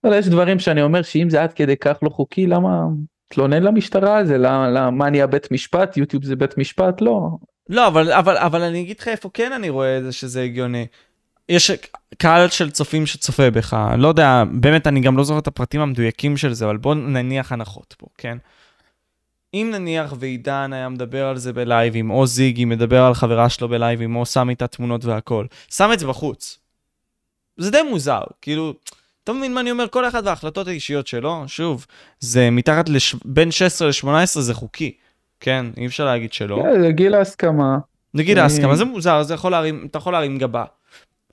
אבל יש דברים שאני אומר שאם זה עד כדי כך לא חוקי, למה תלונן למשטרה על זה? למה אני הבית משפט? יוטיוב זה בית משפט? לא. לא, אבל אני אגיד לך איפה כן אני רואה שזה הגיוני. יש קהל של צופים שצופה בך, לא יודע, באמת אני גם לא זוכר את הפרטים המדויקים של זה, אבל בוא נניח הנחות פה, כן? אם נניח ועידן היה מדבר על זה בלייבים, או זיגי מדבר על חברה שלו בלייבים, או שם איתה תמונות והכל, שם את זה בחוץ. זה די מוזר, כאילו, אתה מבין מה אני אומר, כל אחד וההחלטות האישיות שלו, שוב, זה מתחת בין 16 ל-18 זה חוקי, כן? אי אפשר להגיד שלא. זה גיל ההסכמה. זה גיל ההסכמה, זה מוזר, אתה יכול להרים גבה.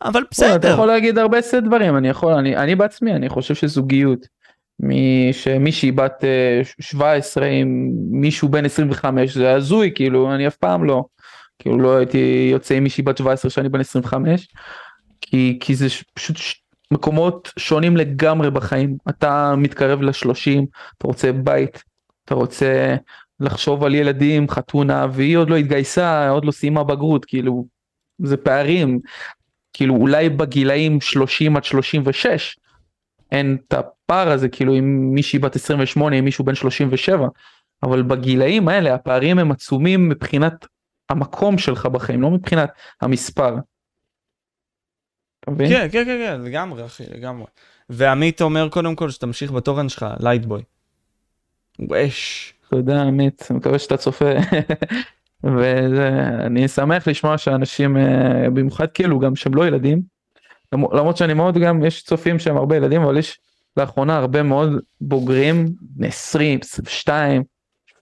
אבל בסדר. אתה יכול להגיד הרבה סט דברים, אני בעצמי, אני חושב שזוגיות, שמישהי בת 17 עם מישהו בן 25, זה הזוי, כאילו, אני אף פעם לא, כאילו לא הייתי יוצא עם מישהי בת 17 שאני בן 25, כי זה פשוט מקומות שונים לגמרי בחיים, אתה מתקרב ל-30, אתה רוצה בית, אתה רוצה לחשוב על ילדים, חתונה, והיא עוד לא התגייסה, עוד לא סיימה בגרות, כאילו, זה פערים, כאילו אולי בגילאים 30 עד 36, אין את הפער הזה, כאילו עם מישהי בת 28, עם מישהו בן 37, אבל בגילאים האלה, הפערים הם עצומים מבחינת המקום שלך בחיים, לא מבחינת המספר. אתה מבין? כן, כן, כן, לגמרי, אחי, לגמרי. ועמית אומר קודם כל שתמשיך בתורן שלך, לייטבוי. ואש. תודה, עמית, אני מקווה שאתה צופה. ואני שמח לשמוע שאנשים, במיוחד כאילו גם שהם לא ילדים, למרות שאני מאוד גם, יש צופים שהם הרבה ילדים, אבל יש לאחרונה הרבה מאוד בוגרים, 20, 22,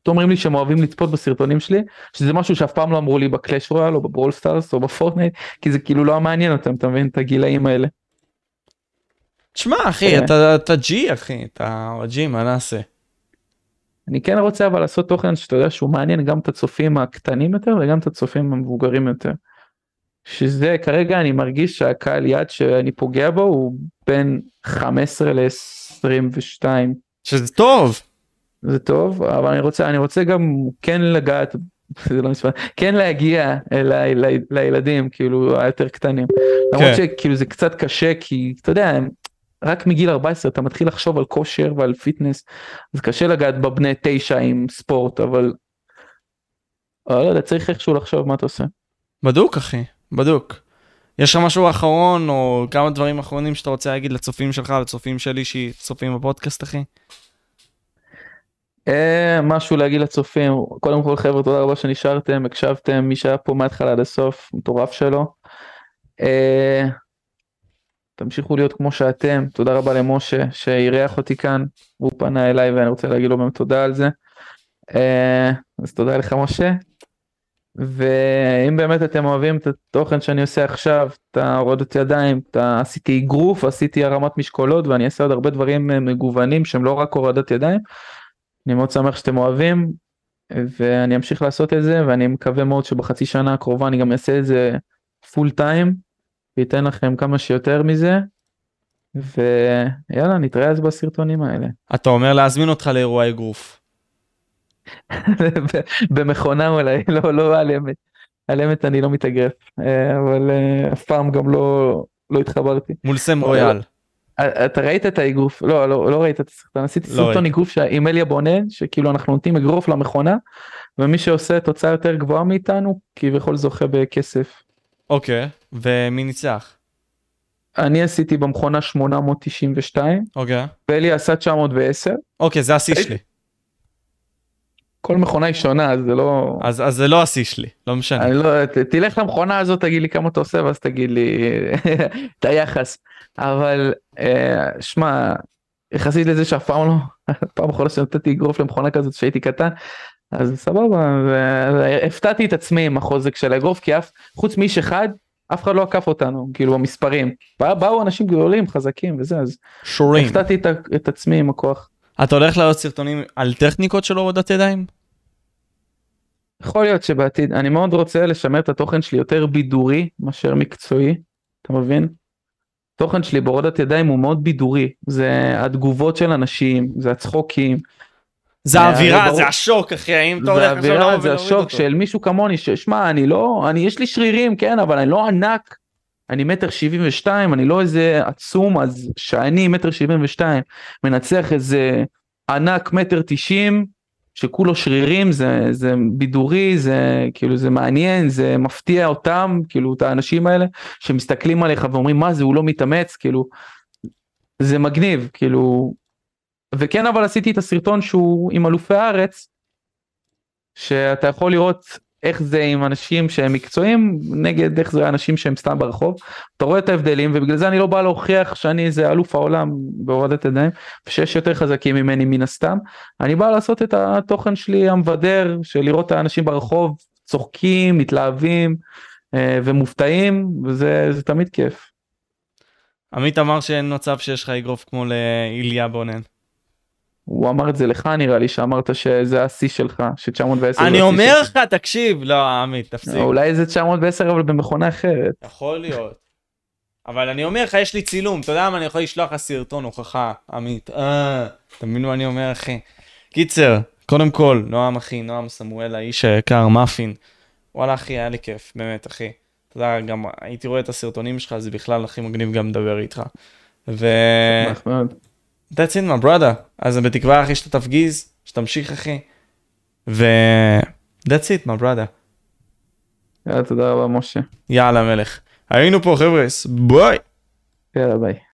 אומרים לי שהם אוהבים לצפות בסרטונים שלי, שזה משהו שאף פעם לא אמרו לי בקלאש רויאל, או בבראול סטארס, או בפורטנייט, כי זה כאילו לא מעניין אותם, אתה מבין את הגילאים האלה. תשמע אחי, אתה ג'י אחי, אתה ג'י, מה נעשה? אני כן רוצה אבל לעשות תוכן שאתה יודע שהוא מעניין גם את הצופים הקטנים יותר וגם את הצופים המבוגרים יותר, שזה כרגע אני מרגיש שהקהל יד שאני פוגע בו הוא בין 15 ל-22. שזה טוב. זה טוב, אבל אני רוצה גם כן לגעת, זה לא מספר, כן להגיע לילדים, כאילו היותר קטנים. למרות שכאילו זה קצת קשה, כי אתה יודע, רק מגיל 14 אתה מתחיל לחשוב על כושר ועל פיטנס, אז קשה לגעת בבני 9 עם ספורט, אבל לא יודע, צריך איכשהו לחשוב מה אתה עושה. בדוק אחי, בדוק. יש לך משהו אחרון או כמה דברים אחרונים שאתה רוצה להגיד לצופים שלך, לצופים שלי שצופים בפודקאסט אחי? משהו להגיד לצופים, קודם כל חבר'ה תודה רבה שנשארתם, הקשבתם, מי שהיה פה מההתחלה עד הסוף, מטורף שלו. תמשיכו להיות כמו שאתם, תודה רבה למשה שאירח אותי כאן, הוא פנה אליי ואני רוצה להגיד לו באמת תודה על זה. אז תודה לך משה. ואם באמת אתם אוהבים את התוכן שאני עושה עכשיו, את ההורדות ידיים, עשיתי גרוף, עשיתי הרמת משקולות, ואני אעשה עוד הרבה דברים מגוונים שהם לא רק הורדת ידיים. אני מאוד שמח שאתם אוהבים, ואני אמשיך לעשות את זה, ואני מקווה מאוד שבחצי שנה הקרובה אני גם אעשה את זה פול טיים, ואתן לכם כמה שיותר מזה, ויאללה, נתראה אז בסרטונים האלה. אתה אומר להזמין אותך לאירועי גרוף. במכונה אולי, לא על אמת. על אמת אני לא מתאגרף, אבל אף פעם גם לא התחברתי. מול סם רויאל. אתה ראית את האיגרוף? לא ראית את הסרטון, עשיתי סרטון איגרוף עם אליה בונן, שכאילו אנחנו נותנים אגרוף למכונה, ומי שעושה תוצאה יותר גבוהה מאיתנו, כביכול זוכה בכסף. אוקיי, ומי ניצח? אני עשיתי במכונה 892, ואליה עשה 910. אוקיי, זה השיא שלי. כל מכונה היא שונה, אז זה לא... אז זה לא השיא שלי, לא משנה. תלך למכונה הזאת, תגיד לי כמה אתה עושה, ואז תגיד לי את היחס. אבל, שמה, יחסית לזה שאף פעם לא, פעם אחרונה שנתתי אגרוף למכונה כזאת שהייתי קטן, אז סבבה, והפתעתי את עצמי עם החוזק של האגרוף, כי חוץ מאיש אחד, אף אחד לא עקף אותנו, כאילו במספרים. באו אנשים גדולים, חזקים וזה, אז... שורים. הפתעתי את עצמי עם הכוח. אתה הולך לעלות סרטונים על טכניקות של הורדת ידיים? יכול להיות שבעתיד, אני מאוד רוצה לשמר את התוכן שלי יותר בידורי מאשר מקצועי, אתה מבין? התוכן שלי בהורדת ידיים הוא מאוד בידורי, זה התגובות של אנשים, זה הצחוקים. זה האווירה, זה השוק אחי, האם אתה הולך עכשיו לא ולהוריד אותו. של מישהו כמוני, ששמע, יש לי שרירים, כן, אבל אני לא ענק, אני 1.72 מטר, אני לא איזה עצום, אז שאני 1.72 מטר, מנצח איזה ענק 1.90 מטר, שכולו שרירים, זה בידורי, זה כאילו זה מעניין, זה מפתיע אותם, כאילו את האנשים האלה, שמסתכלים עליך ואומרים מה זה, הוא לא מתאמץ, כאילו, זה מגניב, כאילו, וכן אבל עשיתי את הסרטון שהוא עם אלופי הארץ, שאתה יכול לראות, איך זה עם אנשים שהם מקצועיים, נגד איך זה אנשים שהם סתם ברחוב, אתה רואה את ההבדלים, ובגלל זה אני לא בא להוכיח שאני איזה אלוף העולם בהורדת ידיים, ושיש יותר חזקים ממני מן הסתם, אני בא לעשות את התוכן שלי המבדר, של לראות את האנשים ברחוב, צוחקים, מתלהבים, ומופתעים, וזה תמיד כיף. עמית אמר שאין מצב שיש לך אגרוף כמו לאליה בונן. הוא אמר את זה לך, נראה לי שאמרת שזה השיא שלך, ש-910. אני אומר לך, תקשיב, לא, עמית, תפסיק. אולי זה 910, אבל במכונה אחרת. יכול להיות. אבל אני אומר לך, יש לי צילום, אתה יודע מה, אני יכול לשלוח הסרטון, הוכחה, עמית. תמיד מה אני אומר, אחי. קיצר, קודם כל, נועם אחי, נועם סמואל, האיש היקר, מאפין. וואלה, אחי, היה לי כיף, באמת, אחי. אתה יודע, גם הייתי רואה את הסרטונים שלך, זה בכלל הכי מגניב גם לדבר איתך. That's it my brother, אז בתקווה אחי שאתה תפגיז, שתמשיך אחי, ו... That's it my brother. יאללה, תודה רבה משה. יאללה מלך. היינו פה חבר'ס, ביי. יאללה ביי.